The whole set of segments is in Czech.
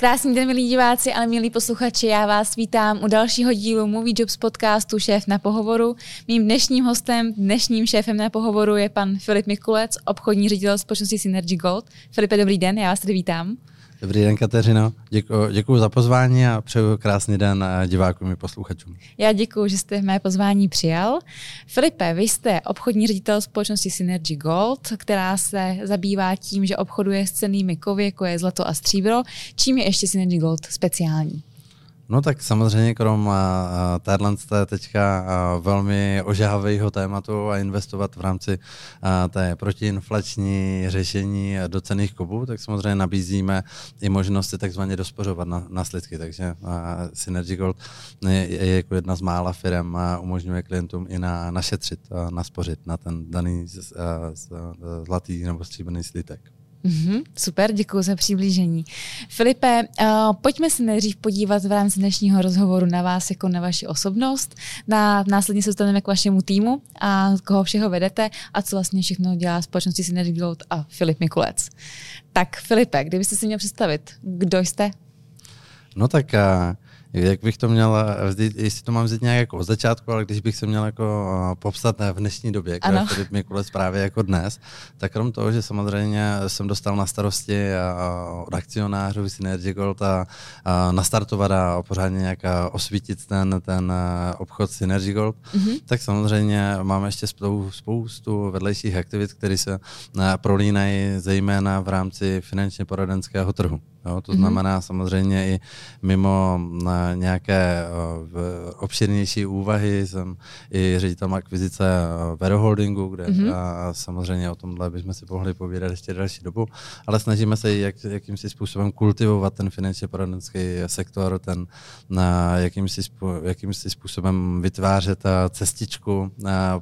Krásný den, milí diváci, ale milí posluchači, já vás vítám u dalšího dílu Movie Jobs podcastu Šéf na pohovoru. Mým dnešním hostem, dnešním šéfem na pohovoru je pan Filip Mikulec, obchodní ředitel společnosti Synergy Gold. Filipe, dobrý den, já vás tady vítám. Dobrý den, Kateřino. Děkuji za pozvání a přeju krásný den divákům i posluchačům. Já děkuji, že jste mé pozvání přijal. Filipe, vy jste obchodní ředitel společnosti Synergy Gold, která se zabývá tím, že obchoduje s cennými kovy, jako je zlato a stříbro. Čím je ještě Synergy Gold speciální? No tak samozřejmě krom téhle teďka velmi ožahavého tématu a investovat v rámci té protiinflační řešení do cenných kovů, tak samozřejmě nabízíme i možnosti takzvaně dospořovat následky. Takže Synergy Gold je jako jedna z mála firm a umožňuje klientům i našetřit, naspořit na ten daný zlatý nebo stříbrný slitek. Super, děkuji za přiblížení. Filipe, pojďme se nejdřív podívat v rámci dnešního rozhovoru na vás jako na vaši osobnost. Následně se dostaneme k vašemu týmu a koho všeho vedete a co vlastně všechno dělá společnosti Synergy Gold a Filip Mikulec. Tak Filipe, kdybyste si měl představit, kdo jste? No tak... Jak bych to měl, jestli to mám vzít nějak jako od začátku, ale když bych se měl jako popsat v dnešní době, která Filip Mikulec právě jako dnes, tak krom toho, že samozřejmě jsem dostal na starosti od akcionářů Synergy Gold a nastartovat a pořádně nějak osvítit ten obchod Synergy Gold, tak samozřejmě máme ještě spoustu vedlejších aktivit, které se prolínají zejména v rámci finančně poradenského trhu. Jo, to znamená samozřejmě i mimo nějaké obširnější úvahy, jsem i ředitel akvizice Veroholdingu, kde samozřejmě o tomhle bychom si mohli povídat ještě další dobu, ale snažíme se jakýmsi způsobem kultivovat ten finančně poradenský sektor, jakýmsi způsobem vytvářet cestičku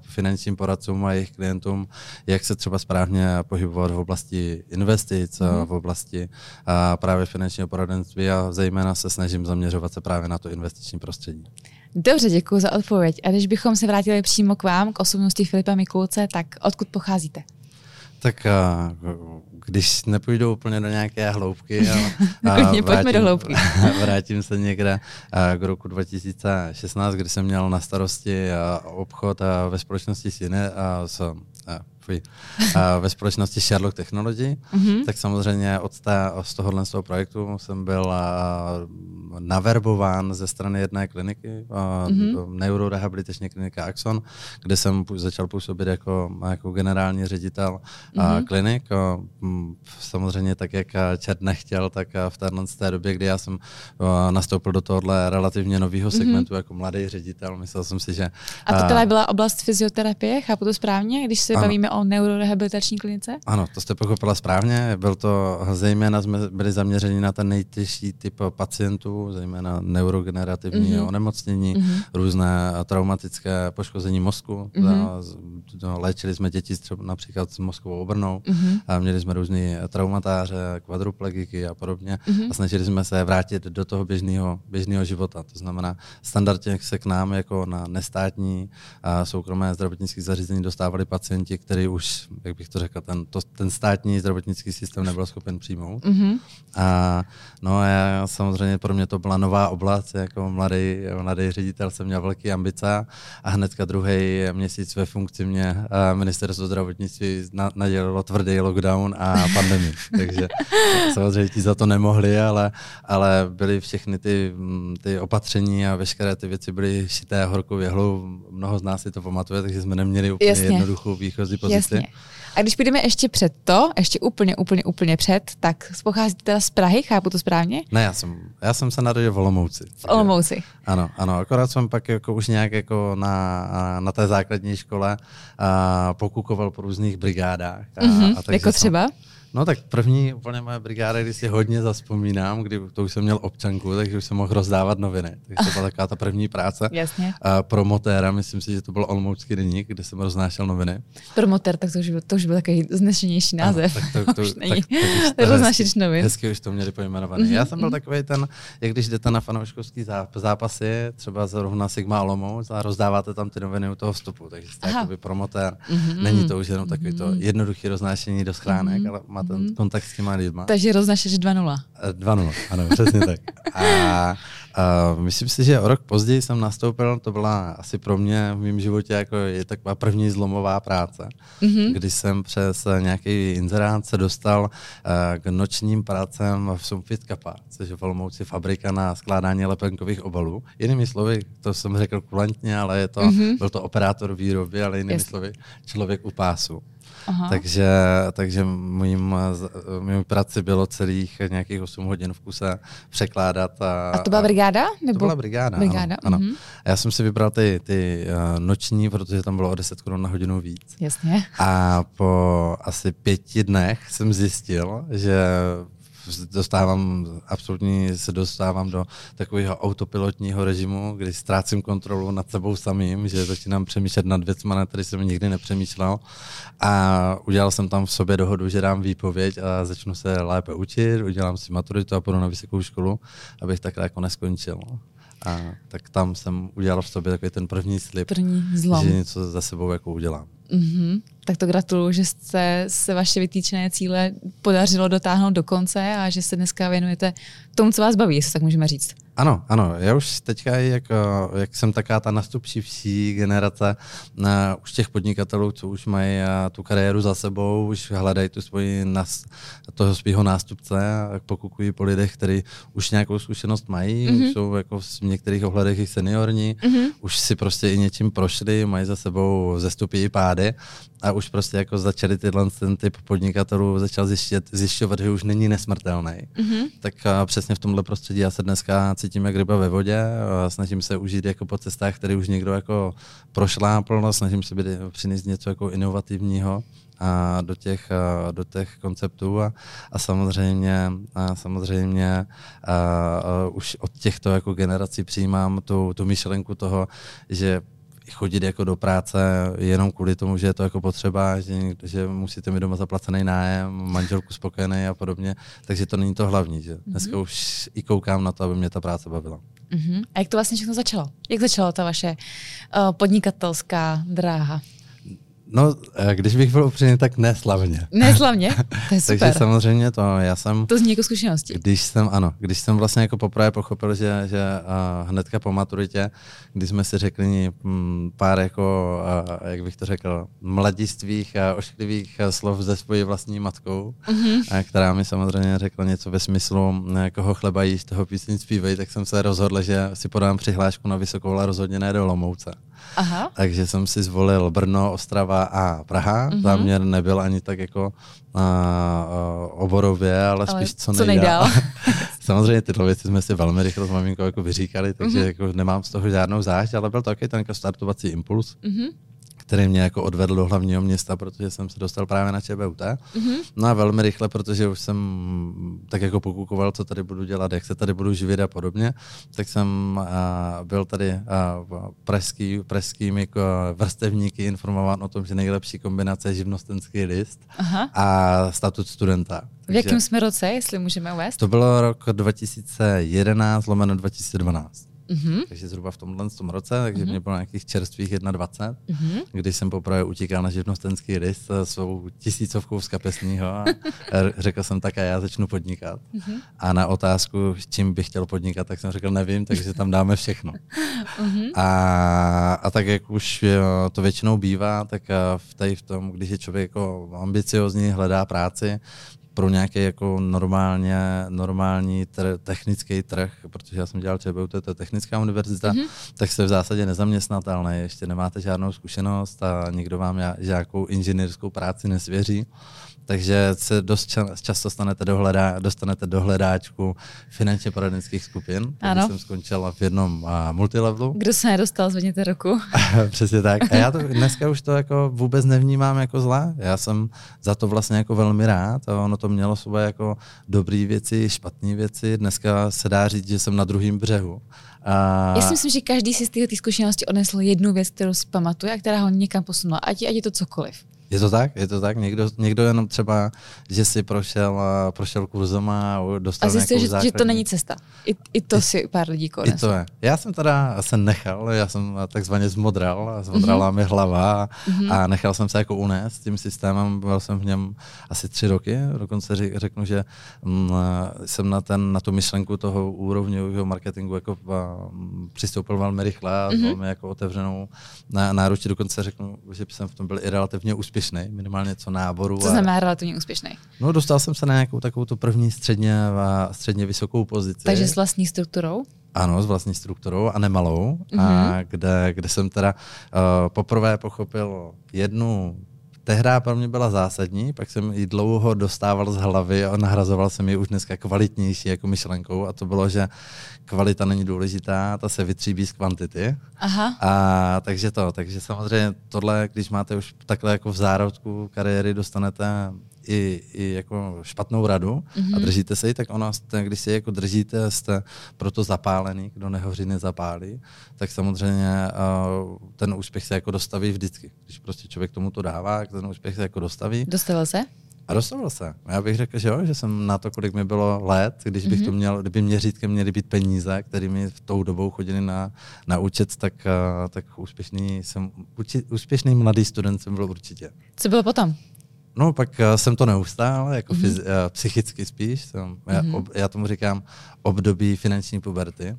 finančním poradcům a jejich klientům, jak se třeba správně pohybovat v oblasti investic, v oblasti právě finančního poradenství a zejména se snažím zaměřovat se právě na to investiční prostředí. Dobře, děkuji za odpověď. A když bychom se vrátili přímo k vám, k osobnosti Filipa Mikulce, tak odkud pocházíte? Tak když nepůjdu úplně do nějaké hloubky, vrátím se někde k roku 2016, kdy jsem měl na starosti obchod ve společnosti ve společnosti Sherlock Technology, tak samozřejmě z tohohle projektu jsem byl naverbován ze strany jedné kliniky, neurorehabilitační klinika Axon, kde jsem začal působit jako generální ředitel klinik. Samozřejmě tak, jak čert nechtěl, tak v té době, kdy já jsem nastoupil do tohohle relativně nového segmentu jako mladý ředitel, myslel jsem si, že... A to byla oblast fyzioterapie, chápu to správně, když se bavíme o neurorehabilitační klinice? Ano, to jste pochopila správně. Byl to zejména, jsme byli zaměřeni na ten nejtěžší typ pacientů, zejména neurogenerativní onemocnění, různé traumatické poškození mozku. Léčili jsme děti třeba například s mozkovou obrnou, a měli jsme různé traumatáře, kvadruplegiky a podobně. A snažili jsme se vrátit do toho běžného života. To znamená, standardně se k nám jako na nestátní a soukromé zdravotnické zařízení dostávali pacienti, který už, jak bych to řekl, ten státní zdravotnický systém nebyl schopen přijmout. A já samozřejmě, pro mě to byla nová oblast, jako mladý ředitel jsem měl velké ambice a hnedka druhý měsíc ve funkci mě ministerstvo zdravotnictví nadělilo tvrdý lockdown a pandemii. Takže samozřejmě ti za to nemohli, ale byly všechny ty opatření a veškeré ty věci byly šité horkou jehlou. Mnoho z nás si to pamatuje, takže jsme neměli úplně jednoduchou výchozí pozici. Jasně. A když půjdeme ještě před to, ještě úplně před, tak pocházíte teda z Prahy, chápu to správně? Ne, já jsem se narodil v Olomouci. V Olomouci. Ano, akorát jsem pak jako už nějak jako na té základní škole pokukoval po různých brigádách. Jako třeba? No tak první úplně moje brigáda, když si hodně zavzpomínám, kdy to už jsem měl občanku, takže už jsem mohl rozdávat noviny. Takže to byla taková ta první práce. Jasně. Promotéra, myslím si, že to byl Olomoucký deník, kde jsem roznášel noviny. Promotér, tak to už byl takový znešenější název. Ano, to už není. Roznášič novin. Hezky už to měli pojmenované. Já jsem byl takový ten, jak když jdete na fanouškovský zápasy, třeba zrovna Sigma Olomouc a rozdáváte tam ty noviny u toho vstupu, takže jste jakoby promotér. Není to už jenom takový to jednoduché roznášení do schránek, ale má ten kontakt s těma lidma. Takže roznašeš 2.0. 2.0, ano, přesně tak. A myslím si, že o rok později jsem nastoupil, to byla asi pro mě v mém životě jako je taková první zlomová práce, kdy jsem přes nějaký inzerát se dostal k nočním prácem v Sumfit Kappa, což je v Olomouci fabrika na skládání lepenkových obalů. Jinými slovy, to jsem řekl kulantně, ale je to, byl to operátor výroby, ale jinými slovy člověk u pásu. Aha. Takže mým prací bylo celých nějakých 8 hodin v kuse překládat. A to byla brigáda? Nebo? To byla brigáda. Ano. Já jsem si vybral ty noční, protože tam bylo o 10 Kč na hodinu víc. Jasně. A po asi 5 dnech jsem zjistil, že se dostávám do takového autopilotního režimu, kdy ztrácím kontrolu nad sebou samým, že začínám přemýšlet nad věcmi, na které jsem nikdy nepřemýšlel. A udělal jsem tam v sobě dohodu, že dám výpověď a začnu se lépe učit, udělám si maturitu a půjdu na vysokou školu, abych takhle jako neskončil. A tak tam jsem udělal v sobě takový ten první slib, že něco za sebou jako udělám. Tak to gratuluju, že jste se vaše vytýčené cíle podařilo dotáhnout do konce a že se dneska věnujete tomu, co vás baví, jestli tak můžeme říct. Ano, já už teďka, jak jsem taká ta nastupší generace už těch podnikatelů, co už mají tu kariéru za sebou, už hledají toho svého nástupce a pokukují po lidech, kteří už nějakou zkušenost mají, už jsou jako v některých ohledech i seniorní, už si prostě i něčím prošli, mají za sebou zestupy i pády a už prostě jako začali ten typ podnikatelů zjišťovat, že už není nesmrtelný. Tak přesně v tomhle prostředí já se dneska cítím jak ryba ve vodě, snažím se užít jako po cestách, které už někdo jako prošlápl, snažím se přinést něco jako inovativního a do těch konceptů a samozřejmě už od těchto jako generací přijímám tu myšlenku toho, že chodit jako do práce jenom kvůli tomu, že je to jako potřeba, že musíte mít doma zaplacený nájem, manželku spokojený a podobně, takže to není to hlavní. Že? Dneska už i koukám na to, aby mě ta práce bavila. A jak to vlastně všechno začalo? Jak začala ta vaše podnikatelská dráha? No, když bych byl upřímný, tak neslavně. Neslavně? To je super. Takže samozřejmě to já jsem... To zní jako zkušenosti. Když jsem vlastně jako poprvé pochopil, že hnedka po maturitě, když jsme si řekli pár jako, jak bych to řekl, mladistvých a ošklivých slov ze svojí vlastní matkou, která mi samozřejmě řekla něco ve smyslu, koho chleba jíš, toho písní zpívej, tak jsem se rozhodl, že si podám přihlášku na vysokou, ale rozhodně ne do Olomouce. Aha. Takže jsem si zvolil Brno, Ostrava a Praha. Záměr nebyl ani tak jako oborově, ale spíš co nejdál. Samozřejmě tyhle věci jsme si velmi rychle s maminkou jako vyříkali, takže jako nemám z toho žádnou zášť, ale byl to taky ten startovací impuls, který mě jako odvedl do hlavního města, protože jsem se dostal právě na ČBUT. No a velmi rychle, protože už jsem tak jako pokukoval, co tady budu dělat, jak se tady budu živit a podobně, tak jsem byl tady pražskými jako vrstevníky informován o tom, že nejlepší kombinace je živnostenský list a statut studenta. V jakém jsme roce, jestli můžeme uvést? To bylo rok 2011/2012. Takže zhruba v tomhle roce, takže mě bylo nějakých čerstvých 21, když jsem poprvé utíkal na živnostenský list svou 1000 z kapesního a řekl jsem tak a já začnu podnikat. A na otázku, čím bych chtěl podnikat, tak jsem řekl nevím, takže tam dáme všechno. A tak jak už to většinou bývá, tak v tom, když je člověk jako ambiciozní, hledá práci, pro nějaký jako normální technický trh, protože já jsem dělal ČBUT, to je technická univerzita, tak jste v zásadě nezaměstnatelný, ještě nemáte žádnou zkušenost a nikdo vám žádnou inženýrskou práci nesvěří. Takže se dost často dostanete do hledáčku finančně poradenských skupin. Ano. Jsem skončila v jednom multilevelu. Kdo se nedostal, zvedněte ruku. Přesně tak. A já to dneska už to jako vůbec nevnímám jako zlá. Já jsem za to vlastně jako velmi rád. A ono to mělo svoje jako dobré věci, špatné věci. Dneska se dá říct, že jsem na druhém břehu. Já si myslím, že každý si z této zkušenosti odnesl jednu věc, kterou si pamatuje a která ho někam posunula. Ať je to cokoliv. Je to tak? Je to tak? Někdo jenom třeba, že si prošel kurzama a dostal nějakou základní. A zjistil, že to není cesta. I to si pár lidí konesl. I to je. Já jsem teda se nechal, já jsem takzvaně zmodrala mi hlava a nechal jsem se jako unést tím systémem. Byl jsem v něm asi 3 roky. Dokonce řeknu, že jsem na tu myšlenku toho úrovňového marketingu jako přistoupil velmi rychle a velmi jako otevřenou náručí. Dokonce řeknu, že jsem v tom byl i relativně úspěšný, minimálně co náboru. Co znamená relativně úspěšný? No, dostal jsem se na nějakou takovou tu první středně vysokou pozici. Takže s vlastní strukturou? Ano, s vlastní strukturou a nemalou, a kde jsem teda poprvé pochopil jednu. Tehda pro mě byla zásadní, pak jsem ji dlouho dostával z hlavy a nahrazoval jsem ji už dneska kvalitnější jako myšlenkou, a to bylo, že kvalita není důležitá, ta se vytříbí z kvantity. Aha. A takže samozřejmě tohle, když máte už takhle jako v zárodku kariéry, dostanete i jako špatnou radu a držíte se ji, tak ono, když si ji jako držíte, jste proto zapálený, kdo nehoří, nezapálí, tak samozřejmě ten úspěch se jako dostaví vždycky. Když prostě člověk tomu to dává, ten úspěch se jako dostaví. Dostavil se? A dostavil se. Já bych řekl, že jo, že jsem na to, kolik mi bylo let, když bych to měl, kdyby měřítkem měly být peníze, které mi v tou dobou chodili na účet, tak úspěšný mladý student jsem byl určitě. Co bylo potom? No, pak jsem to neustál, jako psychicky spíš. Já tomu říkám období finanční puberty,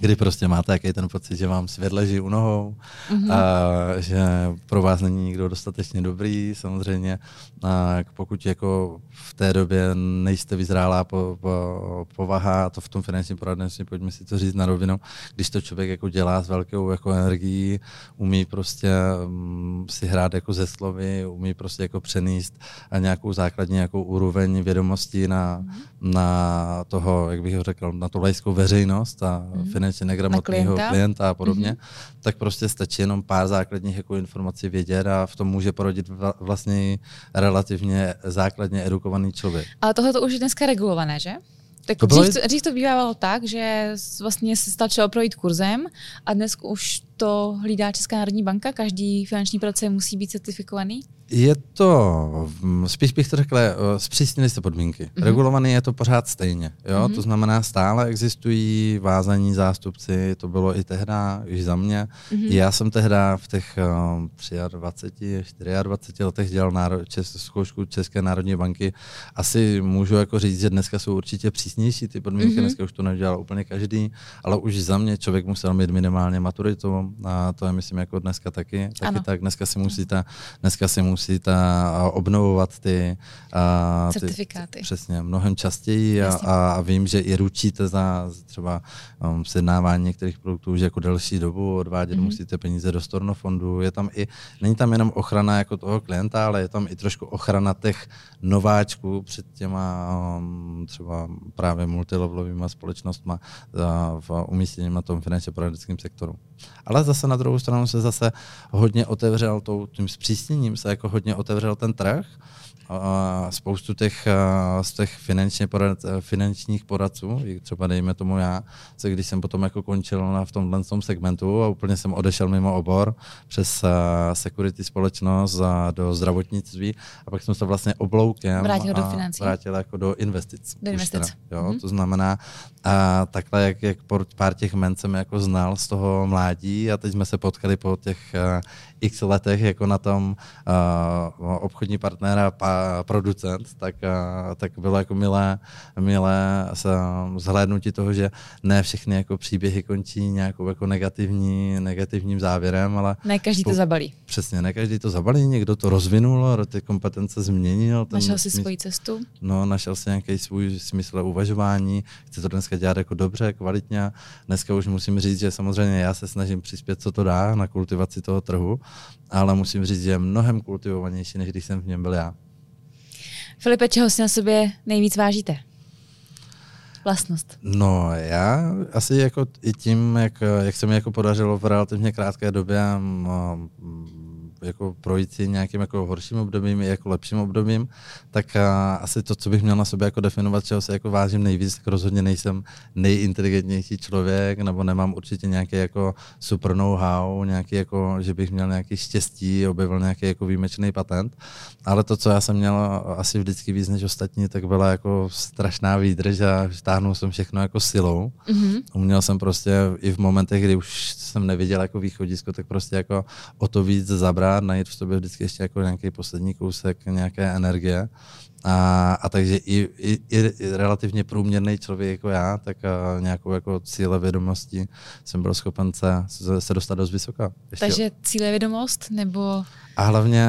kdy prostě máte jaký ten pocit, že vám svět leží u nohou, a že pro vás není nikdo dostatečně dobrý. Samozřejmě, pokud jako v té době nejste vyzrálá povaha, to v tom finančním poradenství, pojďme si to říct na rovinu, když to člověk jako dělá s velkou jako energií, umí prostě si hrát jako ze slovy, umí prostě jako přenést nějakou základní jako úroveň vědomostí na toho, jak bych ho řekl, na tu laickou veřejnost a finančně negramotného klienta a podobně, tak prostě stačí jenom pár základních jako informací vědět a v tom může porodit vlastně relativně základně edukovaný člověk. Ale tohle to už je dneska regulované, že? Tak dřív to bývalo tak, že vlastně se stačilo projít kurzem a dnes už to hlídá Česká národní banka, každý finanční poradce musí být certifikovaný? Je to, spíš bych to řekl, zpřísnili jste podmínky. Regulovaný je to pořád stejně. Jo? To znamená, stále existují vázaní zástupci, to bylo i tehda, i za mě. Já jsem tehda v těch 23, 24 letech dělal zkoušku České národní banky. Asi můžu jako říct, že dneska jsou určitě přísnější ty podmínky, dneska už to nedělal úplně každý, ale už za mě člověk musel mít minimálně maturitu, a to je, myslím, jako dneska taky tak. Dneska si musíte obnovovat ty certifikáty. Přesně, mnohem častěji a vím, že i ručíte za třeba sjednávání některých produktů, že jako delší dobu odvádět musíte peníze do stornofondu. Je tam i, není tam jenom ochrana jako toho klienta, ale je tam i trošku ochrana těch nováčků před těma třeba právě multilevelovýma společnostma v umístěním na tom finančně poradenském sektoru. Ale zase na druhou stranu se zase hodně otevřel tím zpřísněním, se jako hodně otevřel ten trh. Spoustu z těch finančních poradců, třeba dejme tomu já, se když jsem potom jako končil v tomhle segmentu a úplně jsem odešel mimo obor přes security společnost do zdravotnictví a pak jsem se vlastně obloukem vrátil jako do investic. Jo, to znamená, takhle jak pár těch men jsem jako znal z toho mládí a teď jsme se potkali po těch x letech jako na tom obchodní partnera producent, tak bylo jako milé zhlédnutí toho, že ne všechny jako příběhy končí nějakou jako negativním závěrem, ale ne každý to zabalí. Přesně, ne každý to zabalí, někdo to rozvinul, ty kompetence změnil. Našel si svoji cestu? No, našel si nějaký svůj smysl uvažování, chci to dneska dělat jako dobře, kvalitně. Dneska už musím říct, že samozřejmě já se snažím přispět, co to dá, na kultivaci toho trhu, ale musím říct, že je mnohem kultivovanější, než když jsem v něm byl já. Filipe, čeho si na sobě nejvíc vážíte? Vlastnost. No, já asi jako i tím, jak se mi jako podařilo v relativně krátké době jako projít si nějakým jako horším obdobím i jako lepším obdobím, tak asi to, co bych měl na sobě jako definovat, čeho se jako vážím nejvíc, tak rozhodně nejsem nejinteligentnější člověk, nebo nemám určitě nějaký jako super know-how, nějaký jako, že bych měl nějaký štěstí, objevil nějaký jako výjimečný patent, ale to, co já jsem měl asi vždycky víc než ostatní, tak byla jako strašná výdrž a táhnul jsem všechno jako silou. Mm-hmm. Uměl jsem prostě i v momentech, kdy už jsem neviděl jako východisko, tak prostě jako o to víc zabrat, najít v sobě vždycky ještě jako nějaký poslední kousek nějaké energie. A takže i relativně průměrný člověk jako já, tak nějakou jako cílevědomostí jsem byl schopen se dostat dost vysoká. Ještě. Takže cílevědomost nebo... A hlavně,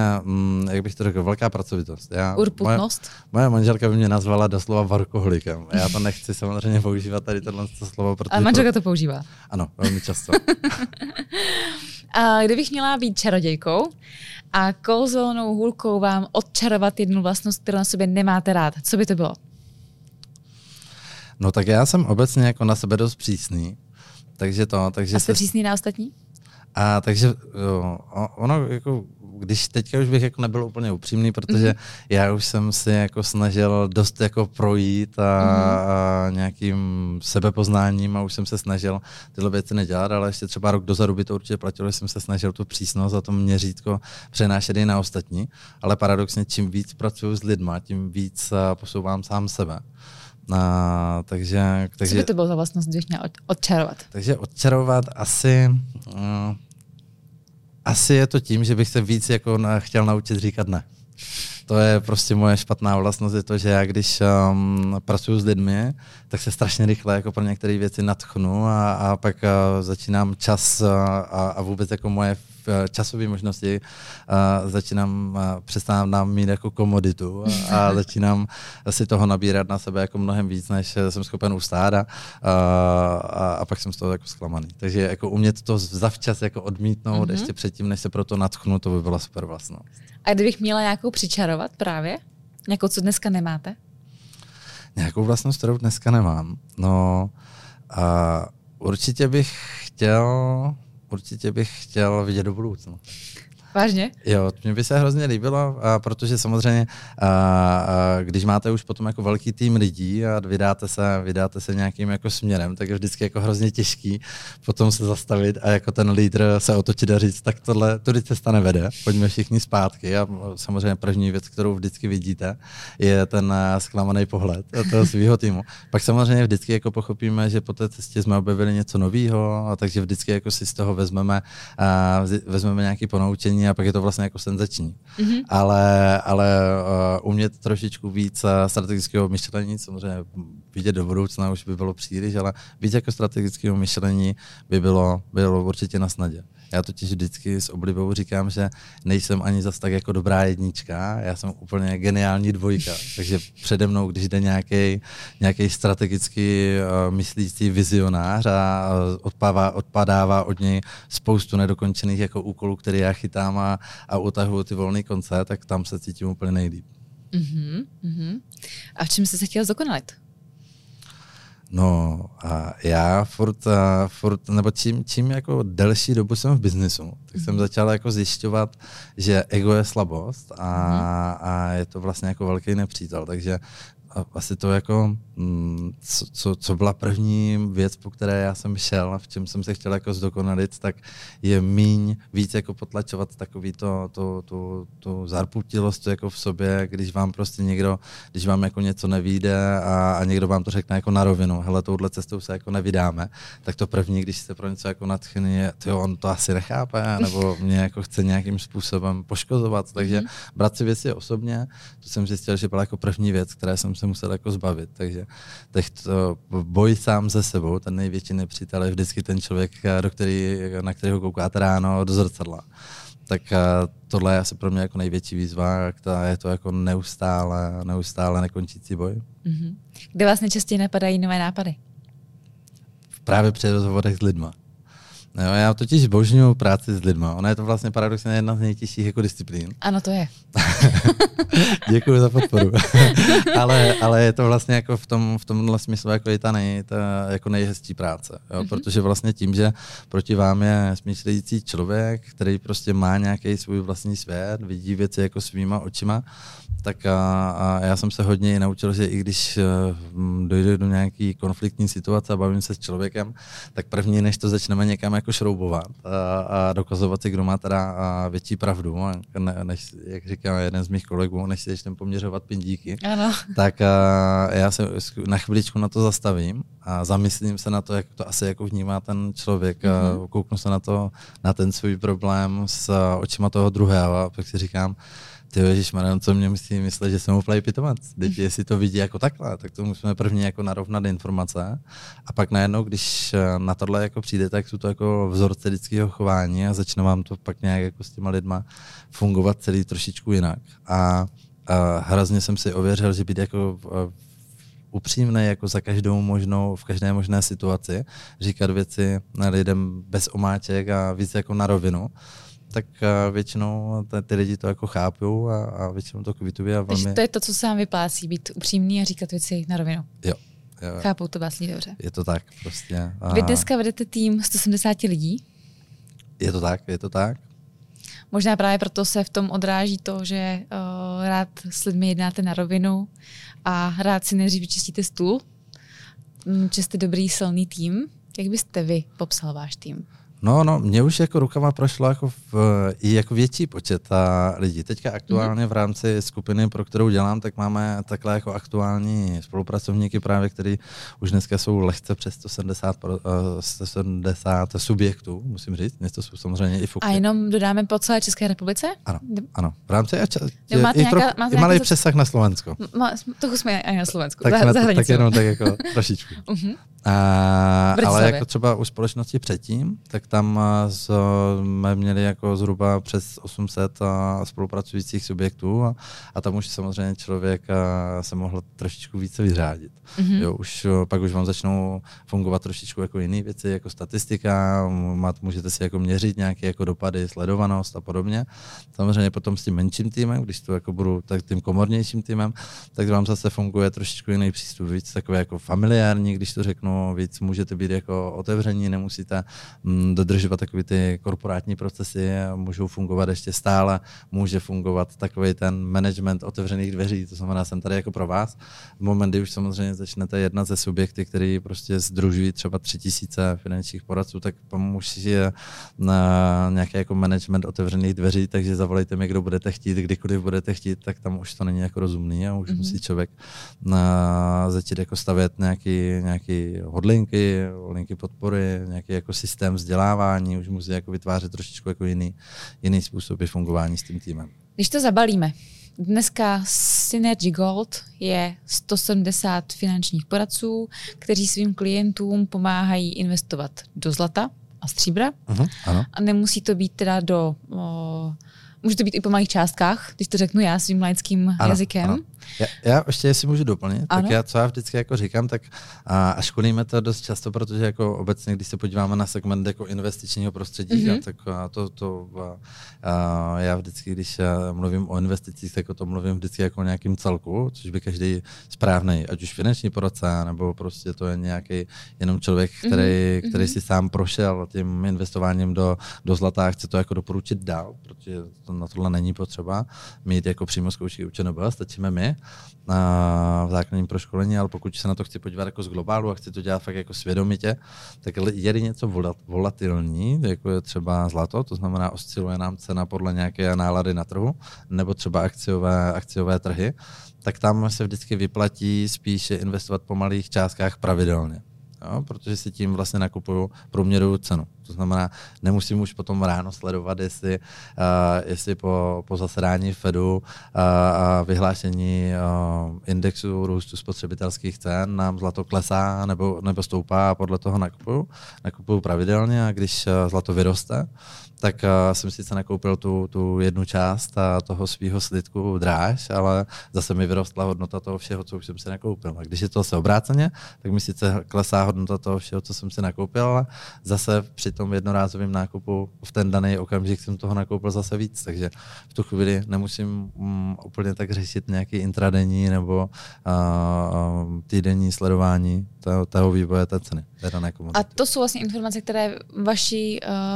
jak bych to řekl, velká pracovitost. Urputnost? Moje manželka by mě nazvala doslova workoholikem. Já to nechci samozřejmě používat tady tohle slovo. Ale manželka to používá. Ano, velmi často. A kdybych měla být čarodějkou a kouzelnou hůlkou vám odčarovat jednu vlastnost, kterou na sobě nemáte rád, co by to bylo? No tak já jsem obecně jako na sebe dost přísný. Takže a jste přísný na ostatní? A takže jo, ono jako... Když teďka už bych jako nebyl úplně upřímný, protože já už jsem si jako snažil dost jako projít a nějakým sebepoznáním a už jsem se snažil tyhle věci nedělat, ale ještě třeba rok dozadu by to určitě platilo, že jsem se snažil tu přísnost a to měřítko přenášet i na ostatní, ale paradoxně čím víc pracuju s lidma, tím víc posouvám sám sebe. Takže co by to bylo za vlastnost, když mě odčarovat? Takže odčarovat asi je to tím, že bych se víc jako chtěl naučit říkat ne. To je prostě moje špatná vlastnost, je to, že já když pracuju s lidmi, tak se strašně rychle jako pro některé věci nadchnu a pak začínám čas a vůbec jako moje časové možnosti přestávám mít jako komoditu a začínám si toho nabírat na sebe jako mnohem víc, než jsem schopen ustát a pak jsem z toho jako zklamaný. Takže jako umět to zavčas jako odmítnout ještě předtím, než se pro to nadchnu, to by byla super vlastnost. A kdybych měla nějakou přičarovat právě? Nějakou, co dneska nemáte? Nějakou vlastnost, kterou dneska nemám. No, určitě bych chtěl vidět do budoucna. Vážně? Jo, mně by se hrozně líbilo, protože samozřejmě, když máte už potom jako velký tým lidí a vydáte se nějakým jako směrem, tak je vždycky jako hrozně těžký potom se zastavit a jako ten lídr se otočit a říct, tak tohle, tudy cesta nevede, pojďme všichni zpátky. A samozřejmě první věc, kterou vždycky vidíte, je ten zklamaný pohled toho svého týmu. Pak samozřejmě vždycky jako pochopíme, že po té cestě jsme objevili něco nového, takže vždycky jako si z toho vezmeme nějaké ponaučení a pak je to vlastně jako senzační. Mm-hmm. Ale umět trošičku víc strategického myšlení, samozřejmě vidět do budoucna už by bylo příliš, ale víc jako strategického myšlení by bylo určitě na snadě. Já totiž vždycky s oblibou říkám, že nejsem ani zas tak jako dobrá jednička, já jsem úplně geniální dvojka, takže přede mnou, když jde nějaký strategicky myslící vizionář a odpadává od něj spoustu nedokončených jako úkolů, které já chytám a utahuju ty volné konce, tak tam se cítím úplně nejlíp. Mm-hmm, mm-hmm. A v čem jste se chtěl zdokonalit? No a já furt nebo čím jako delší dobu jsem v biznesu, tak jsem začal jako zjišťovat, že ego je slabost a je to vlastně jako velký nepřítel, takže asi to jako, co byla první věc, po které já jsem šel a v čem jsem se chtěl jako zdokonalit, tak je víc jako potlačovat takový to zarputilost jako v sobě, když vám prostě někdo, když vám jako něco nevyjde a někdo vám to řekne jako na rovinu, hele, touhle cestou se jako nevydáme, tak to první, když se pro něco jako nadchne, tyjo, on to asi nechápe, nebo mě jako chce nějakým způsobem poškozovat, takže brát si věci osobně, to jsem zjistil, že byla jako první věc, které jsem se musel jako zbavit, takže to boj sám se sebou, ten největší nepřítel je vždycky ten člověk, na kterého koukáte ráno do zrcadla. Tak tohle je asi pro mě jako největší výzva, je to jako neustále nekončící boj. Mm-hmm. Kde vás nejčastěji napadají nové nápady? Právě při rozhovorech s lidma. Jo, já totiž zbožňuju práci s lidma. Ona je to vlastně paradoxně jedna z nejtěžších jako disciplín. Ano, to je. Děkuju za podporu. ale je to vlastně jako v tomhle smyslu jako i ta nejhezčí práce. Jo? Mm-hmm. Protože vlastně tím, že proti vám je smýšlející člověk, který prostě má nějaký svůj vlastní svět, vidí věci jako svýma očima, tak a já jsem se hodně naučil, že i když dojde do nějaký konfliktní situace a bavím se s člověkem, tak první, než to začneme někam jako šroubovat a dokazovat si, kdo má teda větší pravdu, než, jak říkal jeden z mých kolegů, než si ještě poměřovat pindíky, ano. Tak já se na chviličku na to zastavím a zamyslím se na to, jak to asi jako vnímá ten člověk, mm-hmm. Kouknu se na to, na ten svůj problém s očima toho druhého a pak si říkám, ty ježišmarja, co mě musí myslet, že jsem úplný pitomec. Teď jestli to vidí jako takhle, tak to musíme první jako narovnat informace. A pak najednou, když na tohle jako přijde, tak jsou to jako vzorce lidského chování a začne vám to pak nějak jako s těma lidma fungovat celý trošičku jinak. A hrozně jsem si ověřil, že být jako upřímný jako za každou možnou, v každé možné situaci, říkat věci lidem bez omáček a víc jako na rovinu, tak většinou ty lidi to jako chápou a většinou to kvitují. Takže to je to, co se vám vyplácí, být upřímný a říkat věci na rovinu. Jo. Chápou to vlastně dobře. Je to tak prostě. Vy dneska vedete tým 170 lidí? Je to tak. Možná právě proto se v tom odráží to, že rád s lidmi jednáte na rovinu a rád si nejdřív vyčistíte stůl, že jste dobrý, silný tým. Jak byste vy popsal váš tým? No, mě už jako rukama prošlo jako i jako větší počet lidí. Teďka aktuálně v rámci skupiny, pro kterou dělám, tak máme takhle jako aktuální spolupracovníky právě, který už dneska jsou lehce přes 170 subjektů, musím říct. Dnes to jsou samozřejmě i fukty. A jenom dodáme po celé České republice? Ano. V rámci i malý přesah na Slovensko. To jsme i na Slovensku. Tak jenom tak jako trošičku. Ale jako třeba u společnosti předtím, tak tam jsme měli jako zhruba přes 800 spolupracujících subjektů a tam už samozřejmě člověk se mohl trošičku více vyřádit. Mm-hmm. Jo, pak už vám začnou fungovat trošičku jako jiné věci, jako statistika, můžete si jako měřit nějaké jako dopady, sledovanost a podobně. Samozřejmě potom s tím menším týmem, když to jako budu tak tím komornějším týmem, tak vám zase funguje trošičku jiný přístup, víc takové jako familiární, když to řeknu, víc můžete být jako otevření, nemusíte dodržovat takové ty korporátní procesy, můžou fungovat ještě stále, může fungovat takový ten management otevřených dveří, to znamená, jsem tady jako pro vás. V moment, kdy už samozřejmě začnete jednat ze subjekty, který prostě sdružují třeba 3000 finančních poradců, tak pomůží na nějaký jako management otevřených dveří, takže zavolejte mi, kdo budete chtít, kdykoliv budete chtít, tak tam už to není jako rozumný a už musí člověk začít jako stavět nějaké hodlinky podpory, nějaký jako systém vzdělávání, už musí jako vytvářet trošičku jako jiný způsob fungování s tím týmem. Když to zabalíme, dneska Synergy Gold je 170 finančních poradců, kteří svým klientům pomáhají investovat do zlata a stříbra. Uh-huh, ano. A nemusí to být teda může to být i po malých částkách, když to řeknu já svým laickým jazykem. Ano. Já ještě, jestli můžu doplnit, ano. Tak já vždycky jako říkám, tak a školíme to dost často, protože jako obecně, když se podíváme na segment jako investičního prostředí, mm-hmm. tak já vždycky, když mluvím o investicích, tak o tom mluvím vždycky jako o nějakém celku, což by každý správnej, ať už finanční poradce, nebo prostě to je nějaký jenom člověk, který si sám prošel tím investováním do zlata a chce to jako doporučit dál, protože na tohle není potřeba mít jako přímo zkoušky u ČNB, stačíme my v základním proškolení, ale pokud se na to chci podívat jako z globálu a chci to dělat fakt jako svědomitě, tak je něco volatilní, jako je třeba zlato, to znamená osciluje nám cena podle nějaké nálady na trhu, nebo třeba akciové trhy, tak tam se vždycky vyplatí spíše investovat po malých částkách pravidelně. Jo, protože si tím vlastně nakupuju průměrovou cenu. To znamená, nemusím už potom ráno sledovat, jestli po zasedání Fedu a vyhlášení indexu růstu spotřebitelských cen nám zlato klesá nebo stoupá a podle toho nakupuju pravidelně a když zlato vyroste, tak jsem sice nakoupil tu jednu část toho svého slitku dráž, ale zase mi vyrostla hodnota toho všeho, co už jsem si nakoupil. A když je to zase obráceně, tak mi sice klesá hodnota toho všeho, co jsem si nakoupil, ale zase při tom jednorázovém nákupu v ten daný okamžik jsem toho nakoupil zase víc, takže v tu chvíli nemusím úplně tak řešit nějaký intradenní nebo týdenní sledování toho vývoje té ceny. A to jsou vlastně informace, které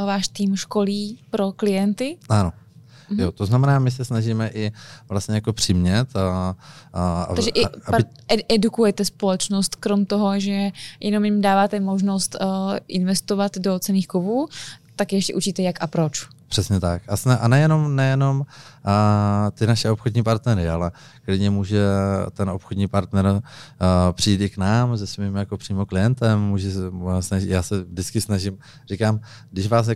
váš tým školí pro klienty? Ano. Jo, to znamená, my se snažíme i vlastně jako přimět. Takže edukujete společnost, krom toho, že jenom jim dáváte možnost investovat do cenných kovů, tak ještě učíte jak a proč. Přesně tak. A nejenom ty naše obchodní partnery, ale klidně může ten obchodní partner přijít i k nám se svým jako přímo klientem. Já se vždycky snažím, říkám, když vás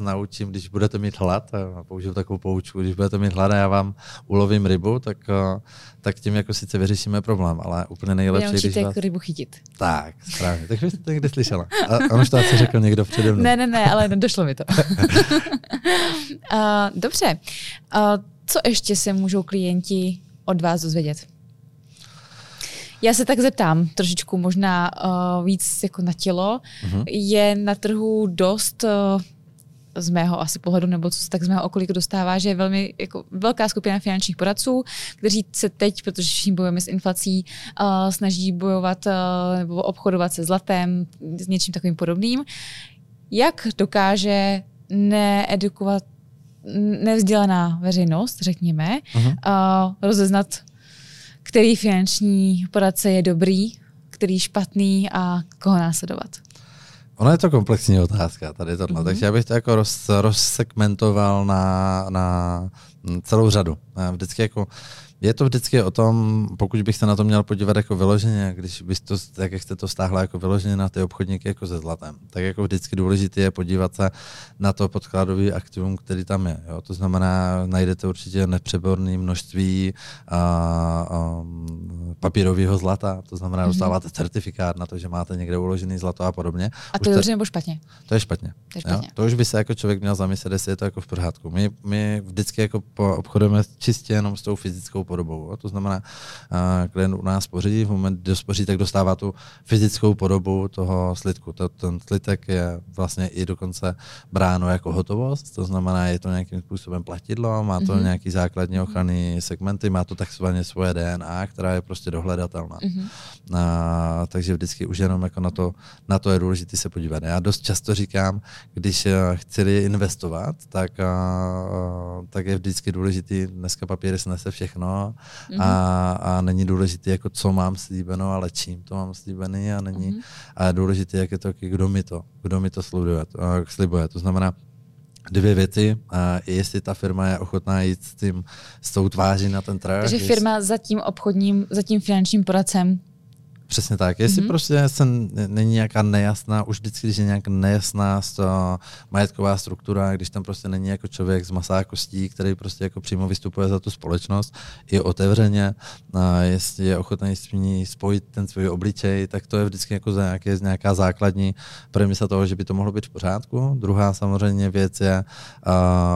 naučím, když budete mít hlad, použiju takovou poučku, když budete mít hlad a já vám ulovím rybu, tak tím jako sice vyřešíme problém, ale úplně nejlepší, když vás... Naučíte rybu chytit. Tak, správně. Tak byste to někde slyšela. A on už to asi řekl někdo přede mnou. Ne, ale došlo mi to. Dobře, co ještě se můžou klienti od vás dozvědět? Já se tak zeptám trošičku možná víc jako na tělo. Mm-hmm. Je na trhu dost z mého asi pohledu, nebo co se tak z mého okolí dostává, že je velmi jako velká skupina finančních poradců, kteří se teď, protože všichni bojujeme s inflací, snaží bojovat nebo obchodovat se zlatem, s něčím takovým podobným. Jak dokáže needukovat, nevzdělaná veřejnost, řekněme, rozeznat, který finanční poradce je dobrý, který špatný a koho následovat? Ono je to komplexní otázka tady tohle, takže já bych to jako rozsegmentoval na celou řadu. Je to vždycky o tom, pokud bych se na to měl podívat jako vyloženě, když bych to, tak jak jste to stáhla jako vyloženě na ty obchodníky jako se zlatem, tak jako vždycky důležité je podívat se na to podkladové aktivum, který tam je. Jo? To znamená, najdete určitě nepřeborné množství papírového zlata, to znamená, dostáváte certifikát na to, že máte někde uložený zlato a podobně. A to je dobře nebo špatně? To je špatně. Jo? To už by se jako člověk měl zamyslet, jestli je to jako v pořádku. My vždycky jako obchodujeme čistě jenom s tou fyzickou podobou. Jo? To znamená, klient u nás spoří, v moment, kdy spoří, tak dostává tu fyzickou podobu toho slitku. Ten slitek je vlastně i dokonce bráno jako hotovost, to znamená, je to nějakým způsobem platidlo, má to nějaký základní ochranný segmenty, má to takzvaně svoje DNA, která je prostě dohledatelná. Takže vždycky už jenom jako na to je důležité se podívat. Já dost často říkám, když chci investovat, tak je vždycky důležité, dneska papíry snese všechno, a není důležité, jako co mám slíbeno, ale čím to mám slíbený a důležité, jak je to, kdo mi to slibuje. To znamená dvě věci, jestli ta firma je ochotná jít s tou tváří na ten trh. Takže firma za tím finančním poradcem. Přesně tak. Jestli prostě není nějaká nejasná, už vždycky, když je nějaká nejasná majetková struktura, když tam prostě není jako člověk z masa a kostí, který prostě jako přímo vystupuje za tu společnost, je otevřeně, jestli je ochotný s ní spojit ten svůj obličej, tak to je vždycky jako nějaká základní premisa toho, že by to mohlo být v pořádku. Druhá samozřejmě věc je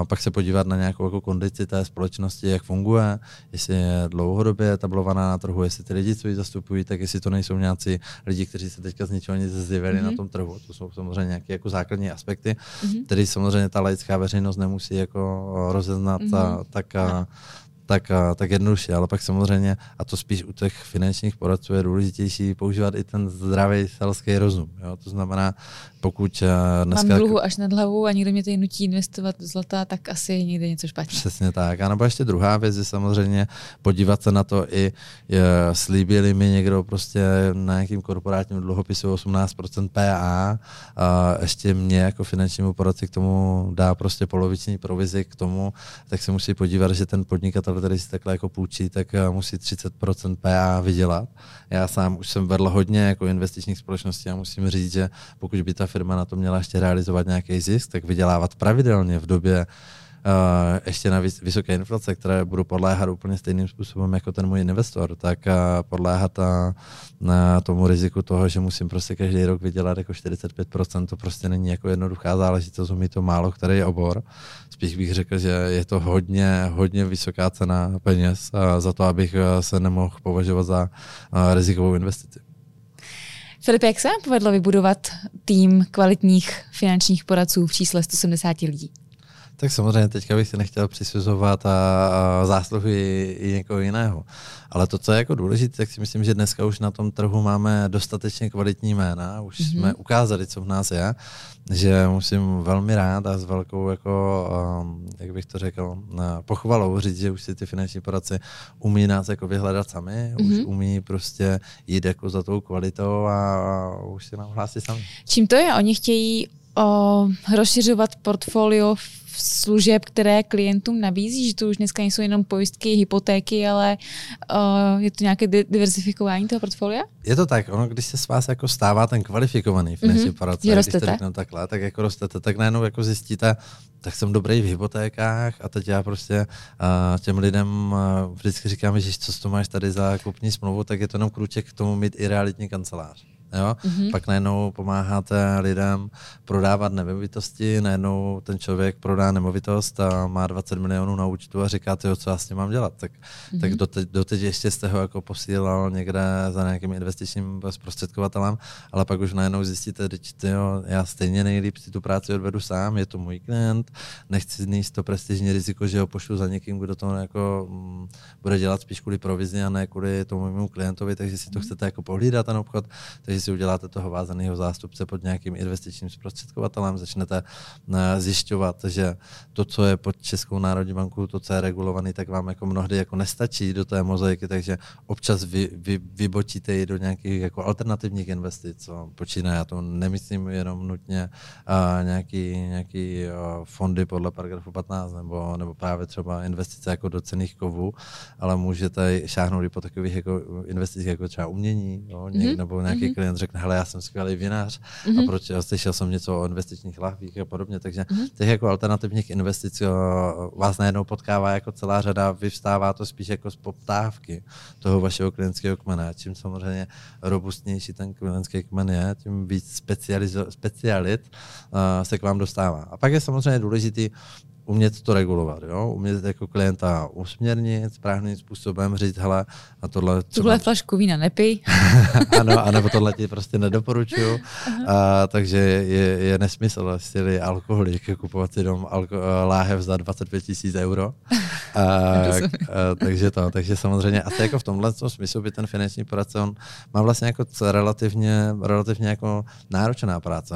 pak se podívat na nějakou jako kondici té společnosti, jak funguje, jestli je dlouhodobě tablovaná na trhu, jestli ty lidi, co ji zastupují, tak jestli to nejsou nějací lidi, kteří se teďka z ničeho nic zjevili na tom trhu. To jsou samozřejmě nějaké jako základní aspekty, které samozřejmě ta laická veřejnost nemusí jako rozeznat tak jednoduše, ale pak samozřejmě, a to spíš u těch finančních poradců je důležitější používat i ten zdravý selský rozum. Jo? To znamená, pokud dneska... Mám dluhu až nad hlavou a někdo mě tady nutí investovat do zlata, tak asi je někde něco špatně. Přesně tak. A nebo ještě druhá věc je samozřejmě podívat se na to i, slíbili mi někdo prostě na nějakým korporátním dluhopisu 18% PA a ještě mě jako finančnímu poradci k tomu dá prostě poloviční provizi k tomu, tak se musí podívat, že ten podnikatel, který si takhle jako půjčí, tak musí 30% PA vydělat. Já sám už jsem vedl hodně jako investičních společností a musím říct, že pokud by ta firma na to měla ještě realizovat nějaký zisk, tak vydělávat pravidelně v době ještě na vysoké inflace, které budu podléhat úplně stejným způsobem jako ten můj investor, tak podléhat na tomu riziku toho, že musím prostě každý rok vydělat jako 45%, to prostě není jako jednoduchá záležitost, umí to málo který je obor. Spíš bych řekl, že je to hodně, hodně vysoká cena peněz za to, abych se nemohl považovat za rizikovou investici. Filipe, jak se vám povedlo vybudovat tým kvalitních finančních poradců v čísle 170 lidí? Tak samozřejmě teďka bych si nechtěl přisuzovat a zásluhy i někoho jiného. Ale to, co je jako důležité, tak si myslím, že dneska už na tom trhu máme dostatečně kvalitní jména, už jsme ukázali, co v nás je, že musím velmi rád a s velkou, jako, jak bych to řekl, pochvalou říct, že už si ty finanční poradci umí nás jako vyhledat sami, už umí prostě jít jako za tou kvalitou a už si nám hlásí sami. Čím to je? Oni chtějí rozšiřovat portfolio služeb, které klientům nabízí, že to už dneska nejsou jenom pojistky, hypotéky, ale je to nějaké diversifikování toho portfolia? Je to tak, ono, když se s vás jako stává ten kvalifikovaný finanční poradce, když to řeknu takhle, tak jako rostete, tak najednou jako zjistíte, tak jsem dobrý v hypotékách a teď já prostě těm lidem vždycky říkám, že co to máš tady za kupní smlouvu, tak je to jenom krůček k tomu mít i realitní kancelář. Jo? Pak najednou pomáháte lidem prodávat nemovitosti, najednou ten člověk prodá nemovitost a má 20 milionů na účtu a říká, tyjo, co já s tím mám dělat. Tak doteď ještě jste ho jako posílal někde za nějakým investičním zprostředkovatelem, ale pak už najednou zjistíte, tyjo, já stejně nejlíp si tu práci odvedu sám, je to můj klient, nechci znést to prestižní riziko, že ho pošlu za někým, kdo to jako bude dělat spíš kvůli provizi a ne kvůli tomu mému klientovi, takže si to chcete jako pohlídat ten obchod, takže si uděláte toho vázaného zástupce pod nějakým investičním zprostředkovatelem, začnete zjišťovat, že to, co je pod Českou národní bankou, to, co je regulovaný, tak vám jako mnohdy jako nestačí do té mozaiky, takže občas vybočíte ji do nějakých jako alternativních investic, co počíná. Já to nemyslím jenom nutně nějaký fondy podle paragrafu 15 nebo právě třeba investice jako do cenných kovů, ale můžete šáhnout i po takových jako investicích jako třeba umění, nebo nějaký klient řekne, hele, já jsem skvělý vinař a proč slyšel jsem něco o investičních lahvích a podobně, takže těch jako alternativních investic vás najednou potkává jako celá řada, vyvstává to spíš jako z poptávky toho vašeho klientského kmene. Čím samozřejmě robustnější ten klientský kmen je, tím víc specialit se k vám dostává. A pak je samozřejmě důležitý umět to regulovat, jo? Umět jako klienta usměrnit, správným způsobem říct, hele, a tohle... Tuhle flašku vína nepij. Ano, anebo tohle ti prostě nedoporučuju. Takže je nesmysl, jestli alkoholik kupovat si dom láhev za 25 000 €. Takže samozřejmě, a to jako v tomhle smyslu by ten finanční poradce, on má vlastně jako relativně jako náročná práce.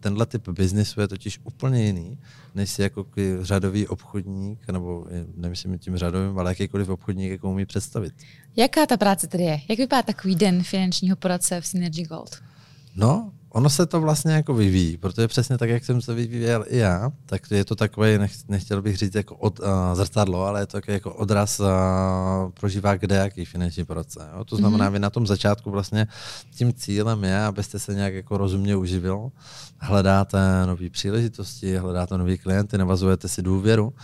Tenhle typ biznisu je totiž úplně jiný, než si jako řadový obchodník, nebo nemyslím tím řadovým, ale jakýkoliv obchodník jako umí představit. Jaká ta práce tedy je? Jak vypadá takový den finančního poradce v Synergy Gold? No, ono se to vlastně jako vyvíjí, protože přesně tak, jak jsem se vyvíjel i já, tak je to takové, nechtěl bych říct jako zrcadlo, ale je to jako odraz prožívá kde jaký finanční poradce. Jo? To znamená, vy na tom začátku vlastně tím cílem je, abyste se nějak jako rozumně uživil, hledáte nové příležitosti, hledáte nové klienty, navazujete si důvěru.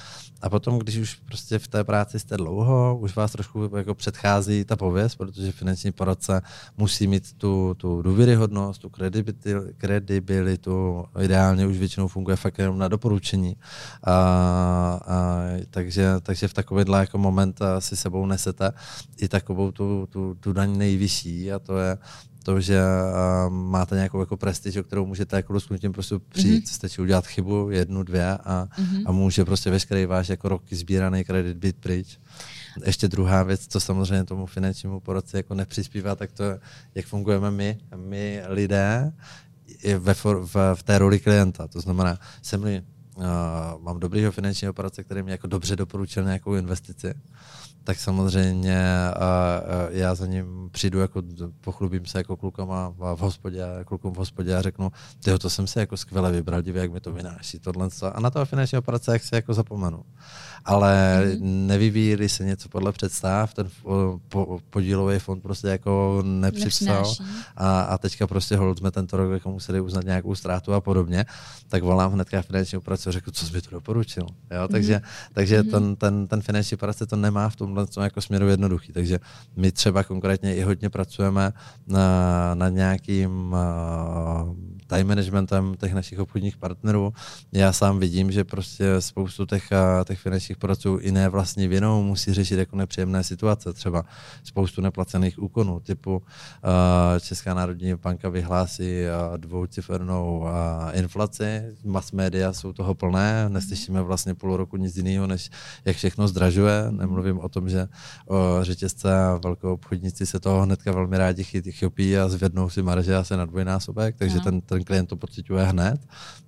A potom, když už prostě v té práci jste dlouho, už vás trošku jako předchází ta pověst, protože finanční poradce musí mít tu důvěryhodnost, tu kredibilitu, ideálně už většinou funguje fakt jenom na doporučení. Takže v takovýhle jako moment si sebou nesete i takovou tu daň nejvyšší, a to je to, že máte nějakou jako prestiž, o kterou můžete jako rozknutím prostě přijít, stačí udělat chybu, 1, 2 a může prostě veškerý váš jako roky sbíraný kredit být pryč. Ještě druhá věc, co samozřejmě tomu finančnímu poradci jako nepřispívá, tak to je, jak fungujeme my lidé v té roli klienta. To znamená, mám dobrýho finančního poradce, který mě jako dobře doporučil nějakou investici, tak samozřejmě já za ním přijdu, jako pochlubím se jako klukama v hospodě, klukům v hospodě a řeknu, tyjo, to jsem si jako skvěle vybral, dívej, jak mi to vynáší, tohle. A na toho finančního poradce jak si jako zapomenu. Ale nevyvíjí se něco podle představ, ten podílový fond prostě jako nepřipsal a teďka prostě hold jsme tento rok jako museli uznat nějakou ztrátu a podobně, tak volám hnedka finančního poradce a řeknu, co jsi mi to doporučil. Jo? Takže ten finanční poradce to nemá v tomhle jako směru jednoduchý. Takže my třeba konkrétně i hodně pracujeme na nějakým time managementem těch našich obchodních partnerů. Já sám vidím, že prostě spoustu těch finančních poradců i ne vlastní vinou musí řešit jako nepříjemné situace, třeba spoustu neplacených úkonů, typu Česká národní banka vyhlásí dvoucifernou inflaci, mass media jsou toho plné, neslyšíme vlastně půl roku nic jiného, než jak všechno zdražuje, nemluvím o tom, že řetězce a velkoobchodníci se toho hnedka velmi rádi chopí a zvednou si marže asi na dvojnásobek, takže ten klient to pociťuje hned.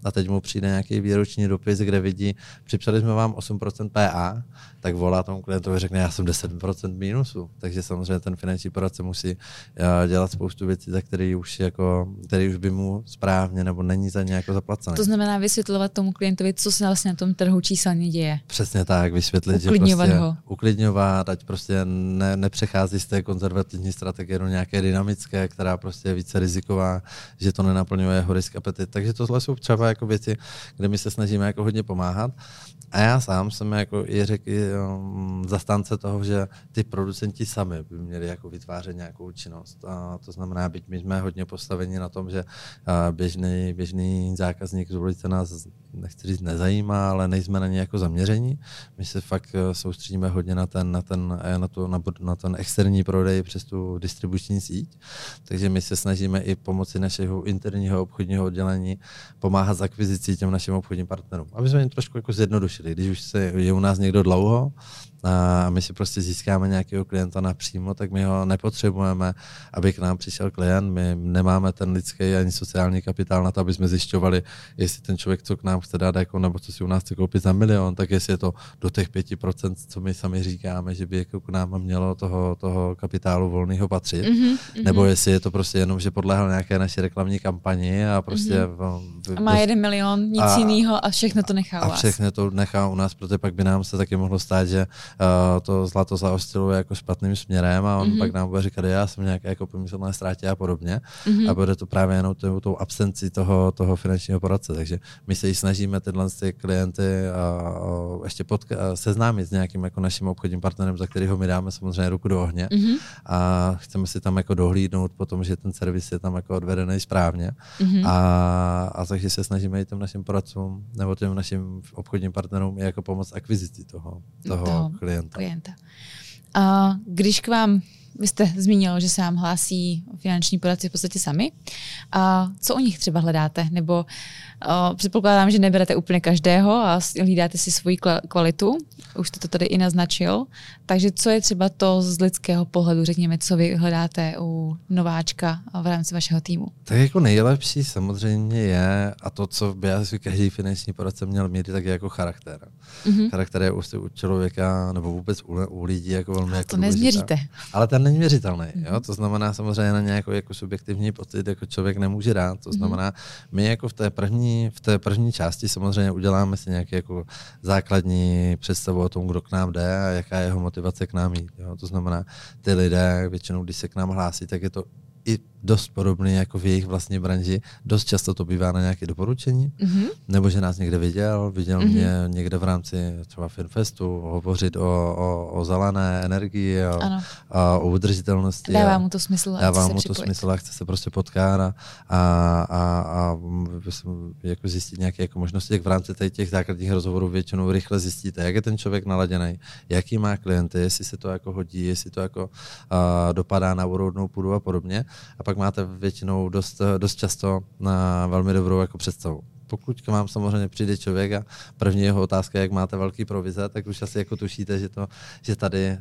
A teď mu přijde nějaký výroční dopis, kde vidí, připsali jsme vám 8% PA, tak volá tomu klientovi, řekne, já jsem 10% mínusu. Takže samozřejmě ten finanční poradce musí dělat spoustu věcí, za které už, který už by mu správně nebo není za ně jako zaplacené. To znamená vysvětlovat tomu klientovi, co se vlastně na tom trhu číselně děje. Přesně tak, vysvětlit, uklidňovat že prostě ho. Uklidňovat, ať prostě nepřechází z té konzervativní strategie do nějaké dynamické, která prostě je více riziková, že to nenaplňuje jeho risk apetit. Takže tohle jsou třeba jako věci, kde my se snažíme jako hodně pomáhat. A já sám jsem jako i řekl zastánce toho, že ty producenti sami by měli jako vytvářet nějakou činnost. A to znamená, byť my jsme hodně postaveni na tom, že běžný zákazník z ulice nás, nechci říct, nezajímá, ale nejsme na něj jako zaměření. My se fakt soustředíme hodně na ten externí prodej přes tu distribuční síť. Takže my se snažíme i pomocí našeho interního obchodního oddělení pomáhat s akvizicí těm našim obchodním partnerům. Aby jsme jim trošku jako zjednodušili. Když už je u nás někdo dlouho a my si prostě získáme nějakého klienta napřímo, tak my ho nepotřebujeme, aby k nám přišel klient. My nemáme ten lidský ani sociální kapitál na to, aby jsme zjišťovali, jestli ten člověk, co k nám chce dát, jako, nebo co si u nás chce koupit za milion, tak jestli je to do těch 5%, co my sami říkáme, že by jako k nám mělo toho kapitálu volného patřit. Mm-hmm. Nebo jestli je to prostě jenom, že podléhal nějaké naší reklamní kampani a prostě... Mm-hmm. A má 1 milion, nic jiného a všechno to nechá u vás. A všechno to nechá u nás, protože pak by nám se taky mohlo stát, že to zlato zaostiluje jako špatným směrem a on pak nám bude říkat, já jsem nějaké jako pomyslné ztrátě a podobně. Mm-hmm. A bude to právě jenom tou absenci toho finančního poradce. Takže my se ji snažíme tyhle klienty ještě seznámit s nějakým jako naším obchodním partnerem, za kterého my dáme samozřejmě ruku do ohně. Mm-hmm. A chceme si tam jako dohlídnout potom, že ten servis je tam jako odvedený správně. Mm-hmm. A takže se snažíme i těm našim poradcům nebo těm našim obchodním partnerům jako pomoct akvizici toho klienta. A když k vám, vy jste zmínil, že se vám hlásí finanční poradci v podstatě sami, a co o nich třeba hledáte? Nebo předpokládám, že neberete úplně každého a hlídáte si svoji kvalitu, už jste to tady i naznačil, takže co je třeba to z lidského pohledu, řekněme, co vy hledáte u nováčka v rámci vašeho týmu? Tak jako nejlepší samozřejmě je, a to, co by asi každý finanční poradce měl mít, tak je jako charakter. Mm-hmm. Charakter je u člověka nebo vůbec u lidí jako velmi jako důležitá. Ale ten není měřitelný. Jo? To znamená samozřejmě na nějakou jako subjektivní pocit, jako člověk nemůže dát. To znamená, my jako v té první části samozřejmě uděláme si nějaký jako základní představu o tom, kdo k nám jde a jaká je jeho motivace k nám jít. Jo? To znamená, ty lidé většinou, když se k nám hlásí, tak je to i dost podobný jako v jejich vlastní branži. Dost často to bývá na nějaké doporučení, nebo že nás někde viděl mě někde v rámci třeba Finfestu hovořit o zelené energii, o udržitelnosti. Dává mu to smysl a chce se prostě potkat a jako zjistit nějaké jako možnosti. Tak v rámci těch základních rozhovorů většinou rychle zjistíte, jak je ten člověk naladěný, jaký má klienty, jestli se to jako hodí, jestli to jako dopadá na úrodnou půdu a podobně. A pak máte většinou dost často na velmi dobrou jako představu. Pokud k vám samozřejmě přijde člověk a první jeho otázka je, jak máte velký provize, tak už asi jako tušíte, že tady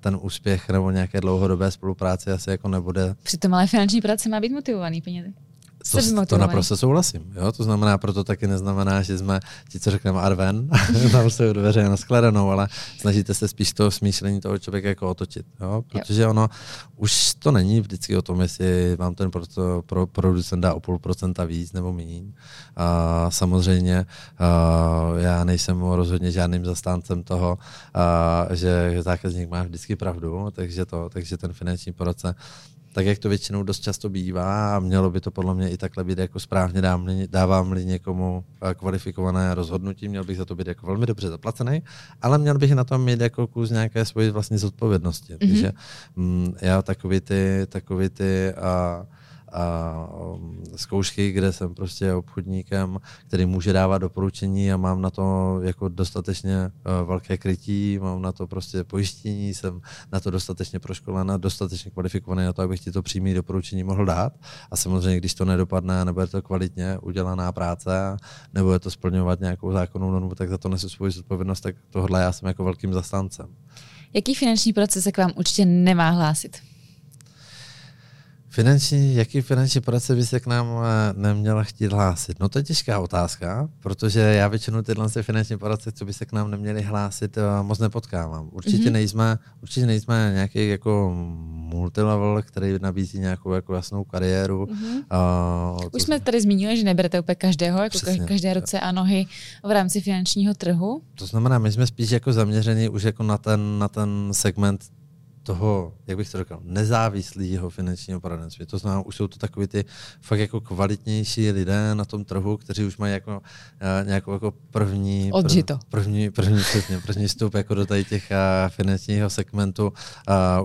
ten úspěch nebo nějaké dlouhodobé spolupráce asi jako nebude. Přitom ale finanční práce má být motivovaný penězi. To naprosto souhlasím. Jo? To znamená, proto taky neznamená, že jsme ti, co řekneme arven, tam jsou dveře na shledanou, ale snažíte se spíš toho smýšlení toho člověka jako otočit. Jo? Protože ono už to není vždycky o tom, jestli vám ten producent dá o 0,5% víc nebo míň. Samozřejmě já nejsem rozhodně žádným zastáncem toho, že zákazník má vždycky pravdu, takže ten finanční poradce, tak jak to většinou dost často bývá, a mělo by to podle mě i takhle být jako správně, dávám-li někomu kvalifikované rozhodnutí, měl bych za to být jako velmi dobře zaplacený, ale měl bych na tom mít jako kus nějaké svoji vlastní zodpovědnosti. Takže já takový ty a zkoušky, kde jsem prostě obchodníkem, který může dávat doporučení a mám na to jako dostatečně velké krytí, mám na to prostě pojištění, jsem na to dostatečně proškolená, dostatečně kvalifikovaný na to, abych ti to přímý doporučení mohl dát. A samozřejmě, když to nedopadne, nebo je to kvalitně udělaná práce, nebo je to splňovat nějakou zákonnou normu, tak za to nesu svoji zodpovědnost, tak tohle já jsem jako velkým zastáncem. Jaký finanční proces se k vám určitě nemá hlásit? Jaký finanční poradce by se k nám neměla chtít hlásit? No to je těžká otázka, protože já většinou tyhle finanční poradce, co by se k nám neměli hlásit, moc nepotkávám. Určitě nejsme nějaký jako multilevel, který nabízí nějakou jako jasnou kariéru. Už jsme tady zmínili, že neberete úplně každého, jako přesně, každé ruce a nohy v rámci finančního trhu. To znamená, my jsme spíš jako zaměřeni už jako na ten segment toho, jak bych to řekl, nezávislého finančního poradenství. To znamená, už jsou to takový ty fakt jako kvalitnější lidé na tom trhu, kteří už mají jako nějakou jako první vstup jako do tady těch finančního segmentu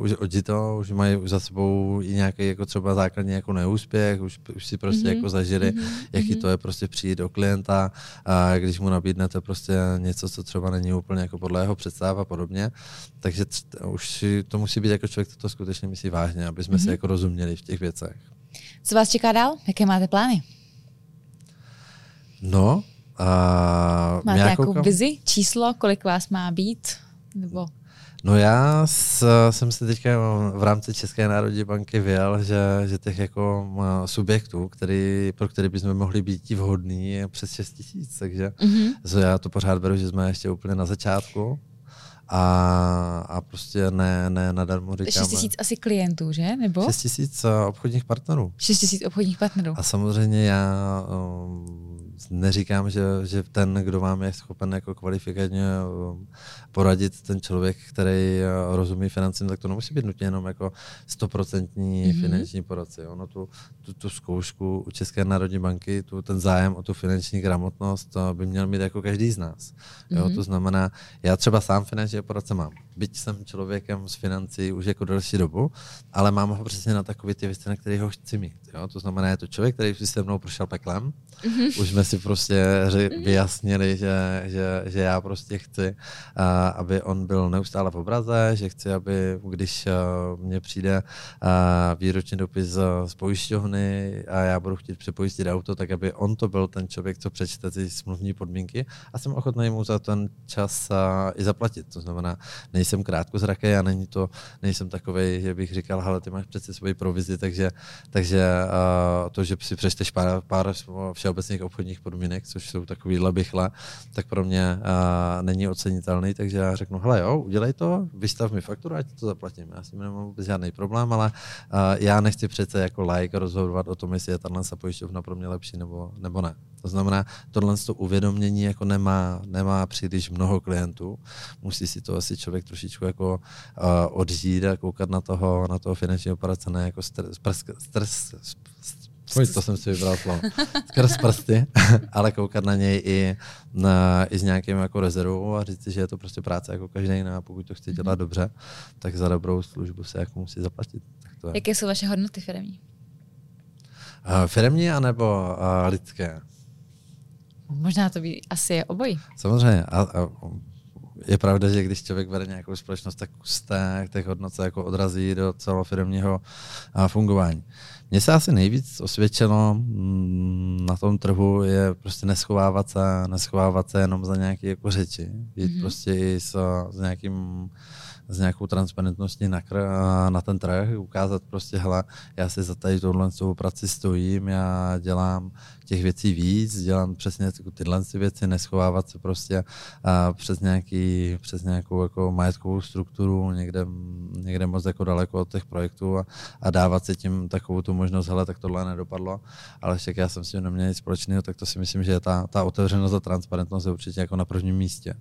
už odžito, už mají za sebou i nějaký jako třeba základní jako neúspěch, už si prostě jako zažili, jaký to je prostě přijít do klienta, a když mu nabídnete prostě něco, co třeba není úplně jako podle jeho představ a podobně. Takže už to musí být jako člověk, to skutečně myslí vážně, aby jsme si jako rozuměli v těch věcech. Co vás čeká dál? Jaké máte plány? No, máte nějakou vizi, číslo, kolik vás má být? Nebo... No já jsem si teďka v rámci České národní banky vyjel, že těch jako subjektů, pro který bychom mohli být vhodný, je přes 6 000, takže já to pořád beru, že jsme ještě úplně na začátku. A prostě ne nadarmo říkáme. 6 000 asi klientů, že? Nebo? 6 000 obchodních partnerů. 6 000 obchodních partnerů. A samozřejmě já neříkám, že ten, kdo vám je schopen jako kvalifikačně poradit, ten člověk, který rozumí financím, tak to nemusí být nutně jenom jako 100% finanční poradce. Ono tu zkoušku u České národní banky, ten zájem o tu finanční gramotnost by měl mít jako každý z nás. Jo, to znamená, já třeba sám finanční poradce mám. Byť jsem člověkem z financí už jako delší dobu, ale mám ho přesně na takové ty věci, na které ho chci mít. Jo? To znamená, je to člověk, který si se mnou prošel peklem. Už jsme si prostě vyjasnili, že já prostě chci, aby on byl neustále v obraze, že chci, aby když mně přijde výroční dopis z pojišťovny a já budu chtít přepojistit auto, tak aby on to byl ten člověk, co přečte ty smluvní podmínky a jsem ochotný mu za ten čas i zaplatit. To znamená, nejsem krátkozraký, já nejsem takovej, že bych říkal, hele, ty máš přece svoji provizi, takže to, že si přečteš pár všeobecných obchodních podmínek, což jsou takovýhle bichle, tak pro mě není ocenitelný, takže já řeknu, hele jo, udělej to, vystav mi fakturu, ať to zaplatím. Já s tím nemám vůbec žádný problém, ale já nechci přece jako laik rozhodovat o tom, jestli je tato pojišťovna pro mě lepší nebo ne. To znamená, tohle uvědomění jako nemá příliš mnoho klientů. Musí si to asi člověk trošičku jako odžít a koukat na toho finančního poradce, ne jako to jsem si vybral slovo. Skrz prsty, ale koukat na něj i s nějakým jako rezervou a říct si, že je to prostě práce jako každý jiná, pokud to chce dělat dobře, tak za dobrou službu se jako musí zaplatit. Jaké jsou vaše hodnoty firemní? Firemní anebo lidské? Možná to by asi je obojí. Samozřejmě. Je pravda, že když člověk vede nějakou společnost, tak těch hodnot se jako odrazí do celofiremního fungování. Mně se asi nejvíc osvědčilo na tom trhu je prostě neschovávat se jenom za nějaké jako řeči. Jít prostě i s nějakou transparentností na ten trh, ukázat prostě, hele, já si za tady tohle práci stojím, já dělám těch věcí víc, dělám přesně tyhle věci, neschovávat se prostě přes nějakou jako majetkovou strukturu někde moc jako daleko od těch projektů a dávat si tím takovou tu možnost, hele, tak tohle nedopadlo, ale však já jsem si neměl nic společného, tak to si myslím, že ta otevřenost a transparentnost je určitě jako na prvním místě.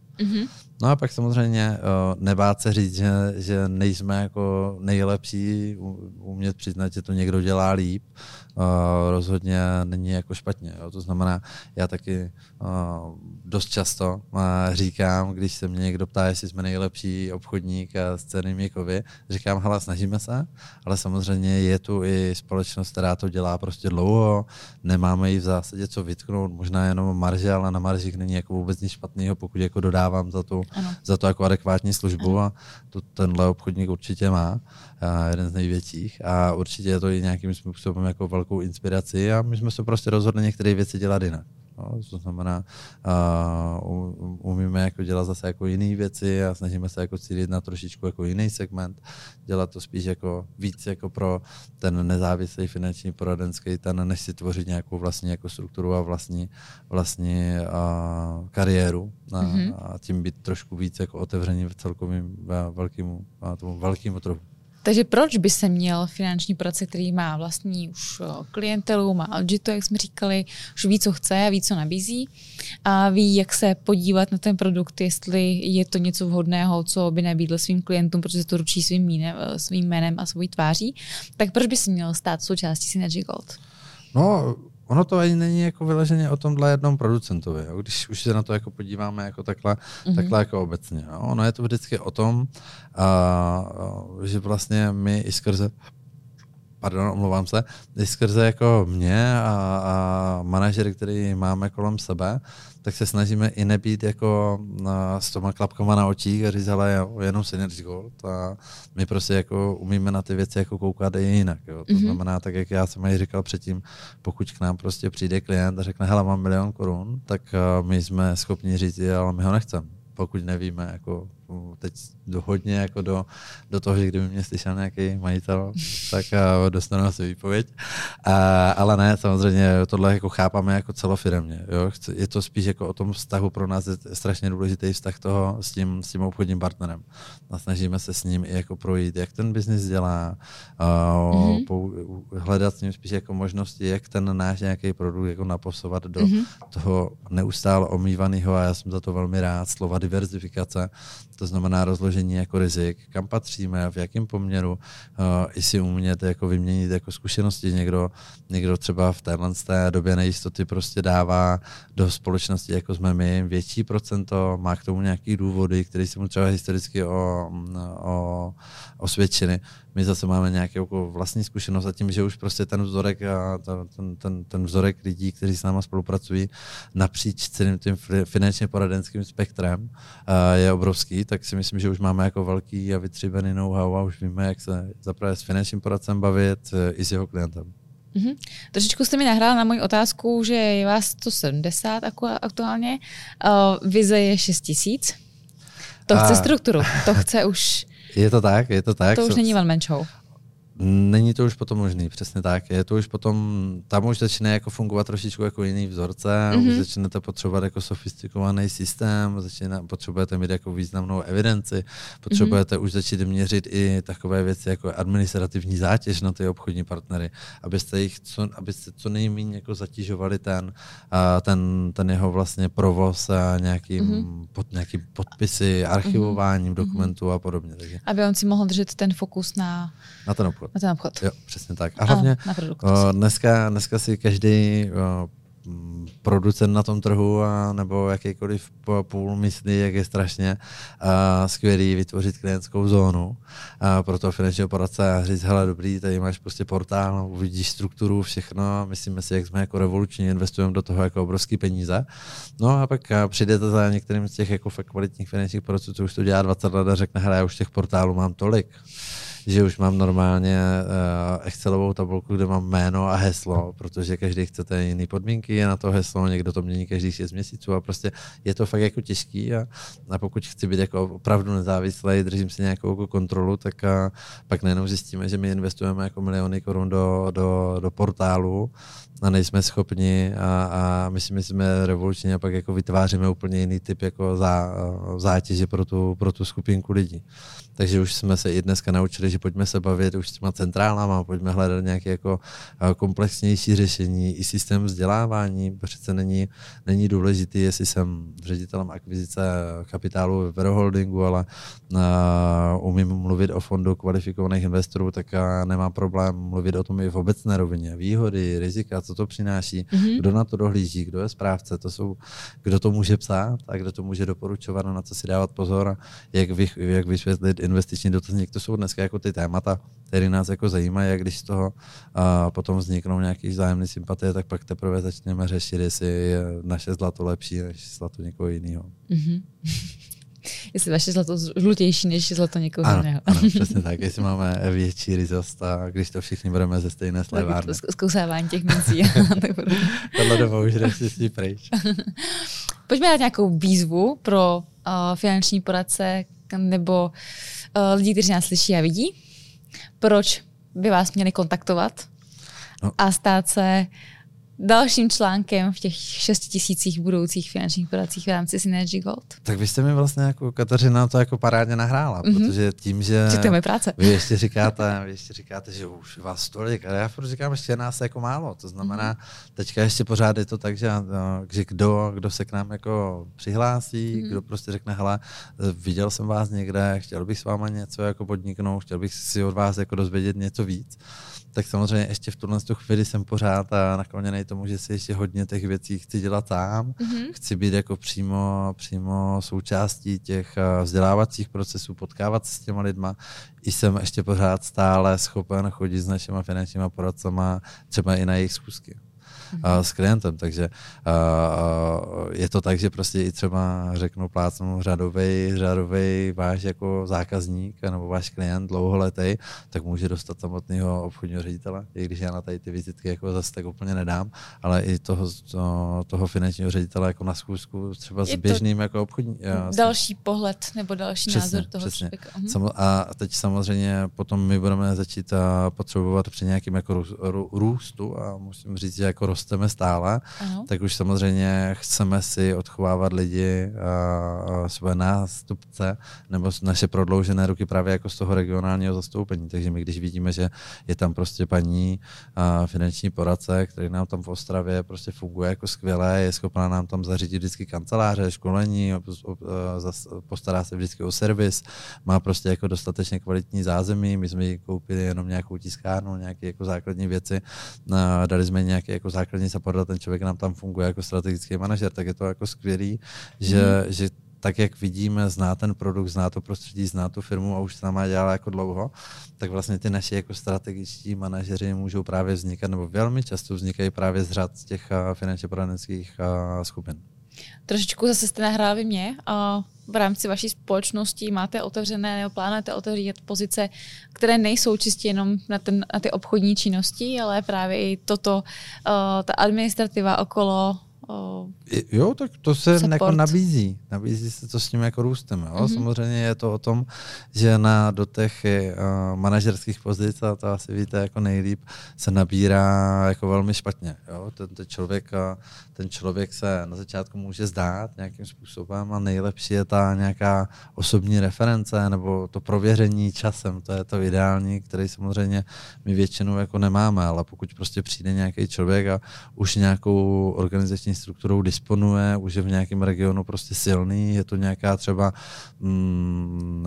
No a pak samozřejmě nebát se říct, že nejsme jako nejlepší, umět přiznat, že to někdo dělá líp, rozhodně není jako špatně. Jo. To znamená, já taky dost často říkám, když se mě někdo ptá, jestli jsme nejlepší obchodník s cennými kovy, říkám, hele, snažíme se, ale samozřejmě je tu i společnost, která to dělá prostě dlouho, nemáme jí v zásadě co vytknout, možná jenom marže, ale na maržích není jako vůbec nic špatného, pokud jako dodávám za to jako adekvátní službu, a to tenhle obchodník určitě má, jeden z největších, a určitě je to i nějakým způsobem jako velkou inspiraci, a my jsme se prostě rozhodli některé věci dělat jinak. No, to znamená, umíme jako dělat zase jako jiné věci a snažíme se jako cílit na trošičku jako jiný segment, dělat to spíš jako víc jako pro ten nezávislý finanční poradenský ten, než si tvořit nějakou vlastní jako strukturu a vlastní kariéru, a tím být trošku víc jako otevřený v celkovým velkému trhu. Takže proč by se měl finanční poradce, který má vlastní už klientelu, má audito, jak jsme říkali, už ví, co chce, ví, co nabízí a ví, jak se podívat na ten produkt, jestli je to něco vhodného, co by nabídl svým klientům, protože to ručí svým jménem a svou tváří, tak proč by se měl stát součástí Synergy Gold? No, ono to ani není jako vyloženě o tomhle jednom producentovi, jo? Když už se na to jako podíváme jako takhle jako obecně. Jo? Ono je to vždycky o tom, že vlastně my i skrze, jako mě a manažery, který máme kolem sebe, tak se snažíme i nebýt jako s těma klapkama na očích a říct, hele, jenom Synergy Gold, a my prostě jako umíme na ty věci jako koukat i jinak. Jo. To znamená, tak jak já jsem ji říkal předtím, pokud k nám prostě přijde klient a řekne, hele, mám 1 000 000 korun, tak my jsme schopni říct, ale my ho nechceme, pokud nevíme, jako teď hodně jako do toho, že kdyby mě slyšel nějaký majitel, tak dostanu asi výpověď. Ale ne, samozřejmě tohle jako chápáme jako celofiremně. Jo. Je to spíš jako o tom vztahu, pro nás je strašně důležitý vztah toho s tím obchodním partnerem. A snažíme se s ním i jako projít, jak ten biznis dělá, hledat s ním spíš jako možnosti, jak ten náš nějaký produkt jako naposovat do toho neustále omývaného, a já jsem za to velmi rád, slova diverzifikace. To znamená rozložení jako rizik, kam patříme, v jakém poměru, i si umět jako vyměnit jako zkušenosti. Někdo třeba v té době nejistoty prostě dává do společnosti, jako jsme my, větší procento, má k tomu nějaký důvody, které se mu třeba historicky osvědčeny. My zase máme nějakou vlastní zkušenost, a tím, že už prostě ten vzorek lidí, kteří s náma spolupracují napříč celým tím finančně poradenským spektrem, je obrovský, tak si myslím, že už máme jako velký a vytříbený know-how a už víme, jak se zaprvé s finančním poradcem bavit i s jeho klientem. Mm-hmm. Trošičku jste mi nahrála na moji otázku, že je vás 170 aktuálně, vize je 6000. To chce strukturu, to chce už... Je to tak. To už není one man show. Není to už potom možný, přesně tak. Je to už potom, tam už začne jako fungovat trošičku jako jiný vzorce, už začnete potřebovat jako sofistikovaný systém, potřebujete mít jako významnou evidenci, potřebujete už začít měřit i takové věci jako administrativní zátěž na ty obchodní partnery, abyste co nejméně jako zatěžovali ten jeho vlastně provoz a nějaký podpisy, archivováním dokumentů a podobně. Takže. Aby on si mohl držet ten fokus na ten obchod. Jo, přesně tak. A hlavně dneska si každý producent na tom trhu nebo jakýkoliv půl myslí, jak je strašně skvělý vytvořit klientskou zónu pro toho finančního poradce a říct, hele, dobrý, tady máš prostě portál, uvidíš strukturu, všechno, myslíme si, jak jsme jako revoluční, investujeme do toho jako obrovský peníze. No a pak přijdete za některým z těch jako kvalitních finančních poradců, co už to dělá 20 let a řekne, hele, já už těch portálů mám tolik, že už mám normálně Excelovou tabulku, kde mám jméno a heslo, protože každý chcete jiné podmínky, je na to heslo, někdo to mění každých 6 měsíců a prostě je to fakt jako těžký, a pokud chci být jako opravdu nezávislý, držím si nějakou kontrolu, tak pak nejenom zjistíme, že my investujeme jako miliony korun do portálu, a nejsme schopni a my si myslíme revolučně a pak jako vytváříme úplně jiný typ jako zátěže pro tu skupinku lidí. Takže už jsme se i dneska naučili, že pojďme se bavit už s těma centrálama, pojďme hledat nějaké jako komplexnější řešení, i systém vzdělávání, přece není důležitý, jestli jsem ředitelem akvizice kapitálu ve Veroholdingu, ale umím mluvit o fondu kvalifikovaných investorů, tak nemám problém mluvit o tom i v obecné rovině. Výhody, rizika, co to přináší, kdo na to dohlíží, kdo je správce, kdo to může psát a kdo to může doporučovat, na co si dávat pozor a jak vysvětlit investiční dotazník. To jsou dneska jako ty témata, které nás jako zajímají, a když z toho potom vzniknou nějaký vzájemné sympatie, tak pak teprve začneme řešit, jestli je naše zlato lepší než zlato někoho jiného. Mm-hmm. Jestli naše zlato žlutější než zlato někoho jiného. Ano, přesně tak. Jestli máme větší ryzost a když to všichni budeme ze stejné slevárny. Zkousávání těch mincí. Tohle doma už nechci pryč. Pojďme dát nějakou výzvu pro finanční poradce nebo lidi, kteří nás slyší a vidí. Proč by vás měli kontaktovat a stát se dalším článkem v těch 6 000 budoucích finančních poradcích v rámci Synergy Gold? Tak vy jste mi vlastně jako Kateřina to jako parádně nahrála, protože tím, že vy ještě říkáte, že už vás tolik, ale já furt říkám, ještě nás jako málo, to znamená, teďka ještě pořád je to tak, že kdo se k nám jako přihlásí, kdo prostě řekne, hele, viděl jsem vás někde, chtěl bych s váma něco jako podniknout, chtěl bych si od vás jako dozvědět něco víc. Tak samozřejmě ještě v tuhle chvíli jsem pořád a nakloněnej tomu, že si ještě hodně těch věcí chci dělat sám. Chci být jako přímo součástí těch vzdělávacích procesů, potkávat se s těma lidma. I jsem ještě pořád stále schopen chodit s našima finančníma poradcama, třeba i na jejich schůzky s klientem, takže je to tak, že prostě i třeba řeknu plácnu řadovej váš jako zákazník nebo váš klient dlouholetej, tak může dostat samotného obchodního ředitele, i když já na tady ty vizitky jako zase tak úplně nedám, ale i toho finančního ředitele jako na schůzku třeba s běžným jako obchodní. Další pohled nebo další názor toho člověka. A teď samozřejmě potom my budeme začít potřebovat při nějakým jako růstu a musím říct, že jako rosteme stále, tak už samozřejmě chceme si odchovávat lidi své nástupce nebo naše prodloužené ruky právě jako z toho regionálního zastoupení. Takže my když vidíme, že je tam prostě paní finanční poradce, který nám tam v Ostravě prostě funguje jako skvěle, je schopná nám tam zařídit vždycky kanceláře, školení, postará se vždycky o servis, má prostě jako dostatečně kvalitní zázemí, my jsme ji koupili jenom nějakou tiskárnu, nějaké jako základní věci, dali jsme nějaké jako základní support, ten člověk nám tam funguje jako strategický manažer, tak je to jako skvělý, že tak, jak vidíme, zná ten produkt, zná to prostředí, zná tu firmu a už s náma dělá jako dlouho, tak vlastně ty naši jako strategičtí manažeři můžou právě vznikat, nebo velmi často vznikají právě z řad těch finančně poradenských skupin. Trošičku zase jste nahrávali mě. V rámci vaší společnosti máte otevřené nebo plánujete otevřít pozice, které nejsou čistě jenom na ty obchodní činnosti, ale právě i toto, ta administrativa okolo. Jo, tak to se jako nabízí se to s tím jako růstem. Jo? Samozřejmě je to o tom, že do těch manažerských pozic, a to asi víte jako nejlíp, se nabírá jako velmi špatně. Jo? Ten člověk se na začátku může zdát nějakým způsobem a nejlepší je ta nějaká osobní reference nebo to prověření časem, to je to ideální, který samozřejmě my většinou jako nemáme, ale pokud prostě přijde nějaký člověk a už nějakou organizační strukturou disponuje, už je v nějakém regionu prostě silný, je to nějaká třeba,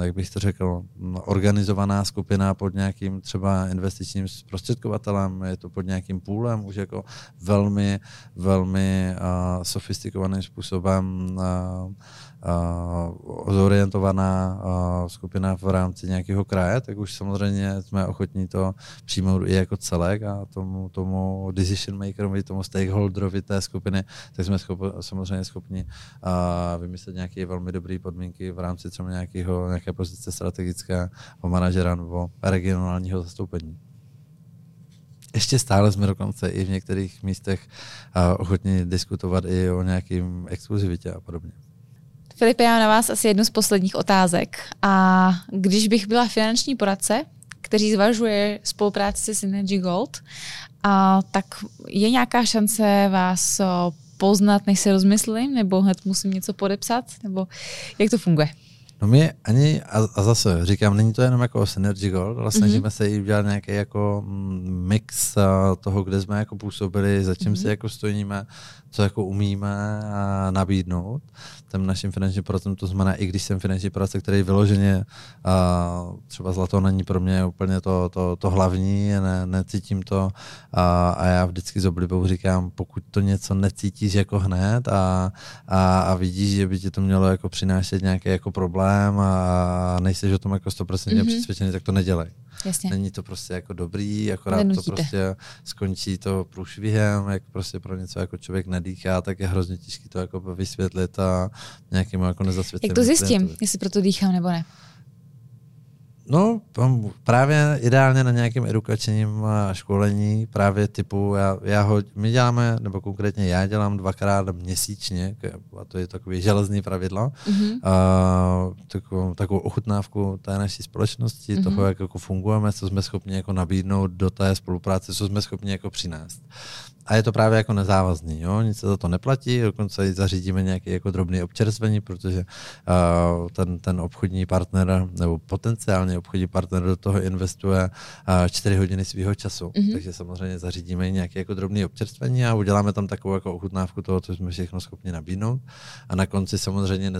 jak bych to řekl, organizovaná skupina pod nějakým třeba investičním zprostředkovatelem, je to pod nějakým poolem, už jako velmi, velmi sofistikovaným způsobem zorientovaná skupina v rámci nějakého kraje, tak už samozřejmě jsme ochotní to přijmout i jako celek a tomu decision makerovi, tomu stakeholderovi té skupiny, tak jsme samozřejmě schopni vymyslet nějaké velmi dobré podmínky v rámci třeba nějaké pozice strategického manažera nebo regionálního zastoupení. Ještě stále jsme dokonce i v některých místech ochotní diskutovat i o nějakým exkluzivitě a podobně. Filipe, já mám na vás asi jednu z posledních otázek. A když bych byla finanční poradce, který zvažuje spolupráci se Synergy Gold tak je nějaká šance vás poznat, než se rozmyslím, nebo hned musím něco podepsat, nebo jak to funguje? No my ani, a zase říkám, není to jenom jako Synergy Gold, ale snažíme se i udělat nějaký jako mix toho, kde jsme jako působili, za čím si jako stojíme, co jako umíme a nabídnout. Ten naším finančním poradcem, to znamená, i když jsem finanční poradce, který vyloženě třeba zlato není pro mě úplně to hlavní, necítím to a já vždycky s oblibou říkám, pokud to něco necítíš jako hned a vidíš, že by ti to mělo jako přinášet nějaký jako problém a nejseš o tom jako 100% přesvědčený, tak to nedělej. Jasně. Není to prostě jako dobrý, akorát to prostě skončí to průšvihem, jak prostě pro něco jako člověk nedýchá, tak je hrozně těžké to jako vysvětlit a nějakým jako nezasvětlivým. Jak to zjistím, jestli proto dýchám nebo ne? No, právě ideálně na nějakým edukačním školení, právě typu, my děláme, nebo konkrétně já dělám 2x měsíčně, a to je takové železné pravidlo, takovou ochutnávku té naší společnosti, toho, jak jako fungujeme, co jsme schopni jako nabídnout do té spolupráce, co jsme schopni jako přinést. A je to právě jako nezávazný, jo? Nic se za to neplatí, dokonce i zařídíme nějaké jako drobné občerstvení, protože ten obchodní partner nebo potenciální obchodní partner do toho investuje 4 hodiny svého času. Takže samozřejmě zařídíme i nějaké jako drobné občerstvení a uděláme tam takovou jako ochutnávku toho, co jsme všechno schopni nabídnout. A na konci samozřejmě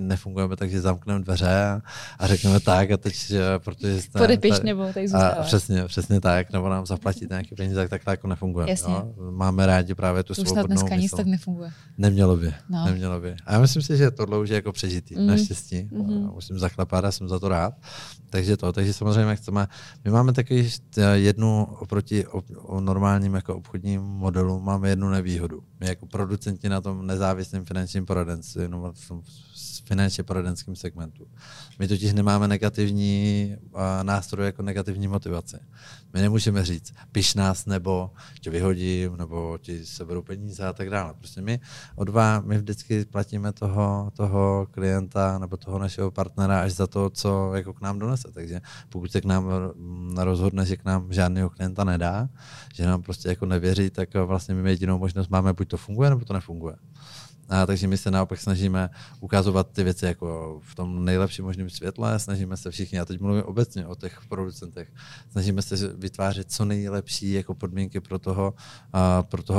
nefungujeme tak, že zamkneme dveře a řekneme tak a teď, protože jste... Podepiš nebo tak zůstává. Přesně tak, nebo nám zaplatit nějaké peníze, tak jako nefungujeme. Máme rádi právě tu svobodnou mysl. Už dneska nic tak nefunguje. Nemělo by. A já myslím si, že tohle už je jako přežitý, naštěstí. Musím zaklepat a jsem za to rád. Takže samozřejmě chceme, my máme taky jednu oproti normálním jako obchodním modelu, máme jednu nevýhodu. My jako producenti na tom nezávislém finančním poradenství, no v tom finančně poradenském segmentu. My totiž nemáme negativní nástroje jako negativní motivace. My nemůžeme říct, piš nás, nebo tě vyhodím, nebo ti seberu peníze a tak dále. Prostě my vždycky platíme toho klienta nebo toho našeho partnera až za to, co jako k nám donese. Takže pokud se k nám rozhodne, že k nám žádného klienta nedá, že nám prostě jako nevěří, tak vlastně my jedinou možnost máme, buď to funguje, nebo to nefunguje. Takže my se naopak snažíme ukazovat ty věci jako v tom nejlepším možném světle, snažíme se všichni, a teď mluvím obecně o těch producentech, snažíme se vytvářet co nejlepší jako podmínky pro toho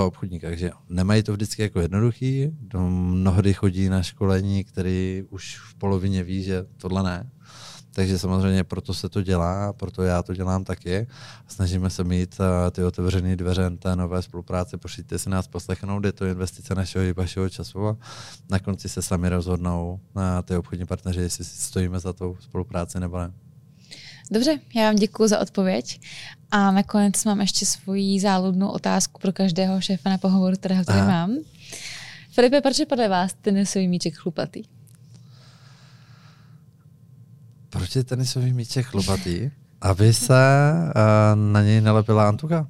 obchodníka. Takže nemají to vždycky jako jednoduchý, mnohdy chodí na školení, který už v polovině ví, že tohle ne. Takže samozřejmě proto se to dělá, proto já to dělám taky. Snažíme se mít ty otevřené dveře té nové spolupráce, pošlíte si nás poslechnout, je to investice našeho i vašeho času a na konci se sami rozhodnou ty obchodní partneři, jestli si stojíme za tou spolupráci nebo ne. Dobře, já vám děkuju za odpověď a nakonec mám ještě svoji záludnou otázku pro každého šéfa na pohovoru, kterého tady mám. Filipe, proč je podle vás tenisový míček chlupatý? Proč je tenisový míček chlupatý? Aby se na něj nalepila antuka.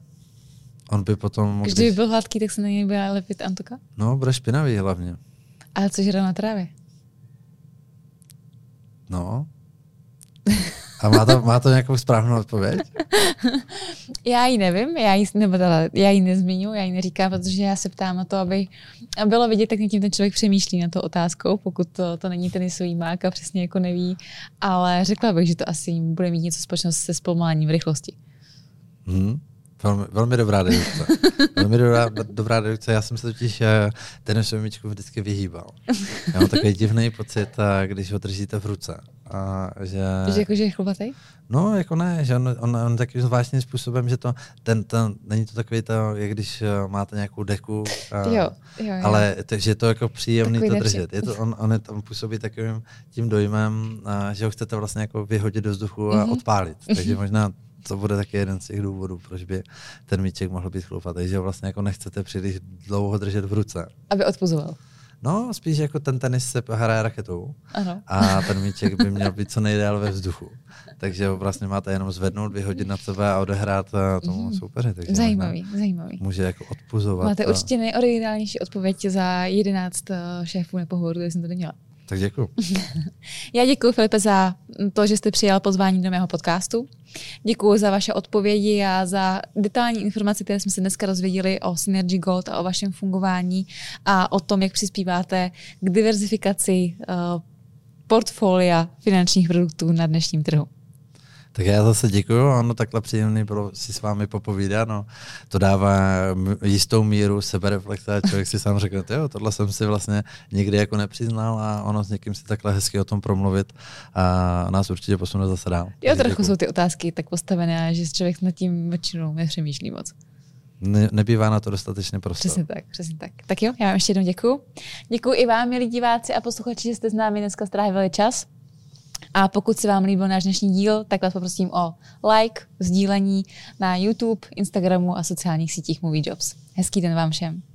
On by potom... Když by byl hladký, tak se na něj byla lepit antuka? No, bude špinavý hlavně. Ale co žral na trávě? No. A má to nějakou správnou odpověď? Já ji nevím, já ji nezmiňu, já ji neříkám, protože já se ptám na to, aby bylo vidět, tak někým ten člověk přemýšlí na to otázkou, pokud to není tenisový mák a přesně jako neví, ale řekla bych, že to asi bude mít něco společného se zpomalením rychlosti. Velmi dobrá dedukce. Velmi dobrá dedukce. Já jsem se totiž tenisovým míčku vždycky vyhýbal. Já mám takový divný pocit, když ho držíte v ruce. Že je chlupatý? No, jako ne, že on takovým zvláštním způsobem, že to, není to takový to, jak když máte nějakou deku, jo. Ale že je to jako příjemný to držet. On tam působí takovým tím dojmem, že ho chcete vlastně jako vyhodit do vzduchu a odpálit. Takže možná to bude taky jeden z těch důvodů, proč by ten míček mohl být chlupatý, že ho vlastně jako nechcete příliš dlouho držet v ruce. Aby odpuzoval. No, spíš jako ten tenis se hraje raketou a ten míček by měl být co nejdál ve vzduchu. Takže vlastně máte jenom zvednout, vyhodit na sebe a odehrát tomu soupeři. Zajímavý. Může jako odpuzovat. Máte určitě nejoriginálnější odpověď za 11 šéfů na pohovoru, který jsem to neměla. Tak děkuju. Já děkuju, Filipe, za to, že jste přijal pozvání do mého podcastu. Děkuju za vaše odpovědi a za detailní informace, které jsme se dneska dozvěděli o Synergy Gold a o vašem fungování a o tom, jak přispíváte k diverzifikaci portfolia finančních produktů na dnešním trhu. Tak já zase děkuju, ano, takhle příjemný bylo si s vámi popovídat, no. To dává jistou míru sebereflexe a člověk si sám řekne, jo, tohle jsem si vlastně nikdy jako nepřiznal a ono s někým si takhle hezky o tom promluvit a nás určitě posune zase dál. Jo, trochu jsou ty otázky tak postavené, že člověk nad tím většinou nepřemýšlí moc. Nebývá na to dostatečně prostor. Přesně tak, přesně tak. Tak jo, já vám ještě jednou děkuju. Děkuju i vám, milí diváci a posluchači, že jste s námi dneska strávili čas. A pokud se vám líbil náš dnešní díl, tak vás poprosím o like, sdílení na YouTube, Instagramu a sociálních sítích Movie Jobs. Hezký den vám všem.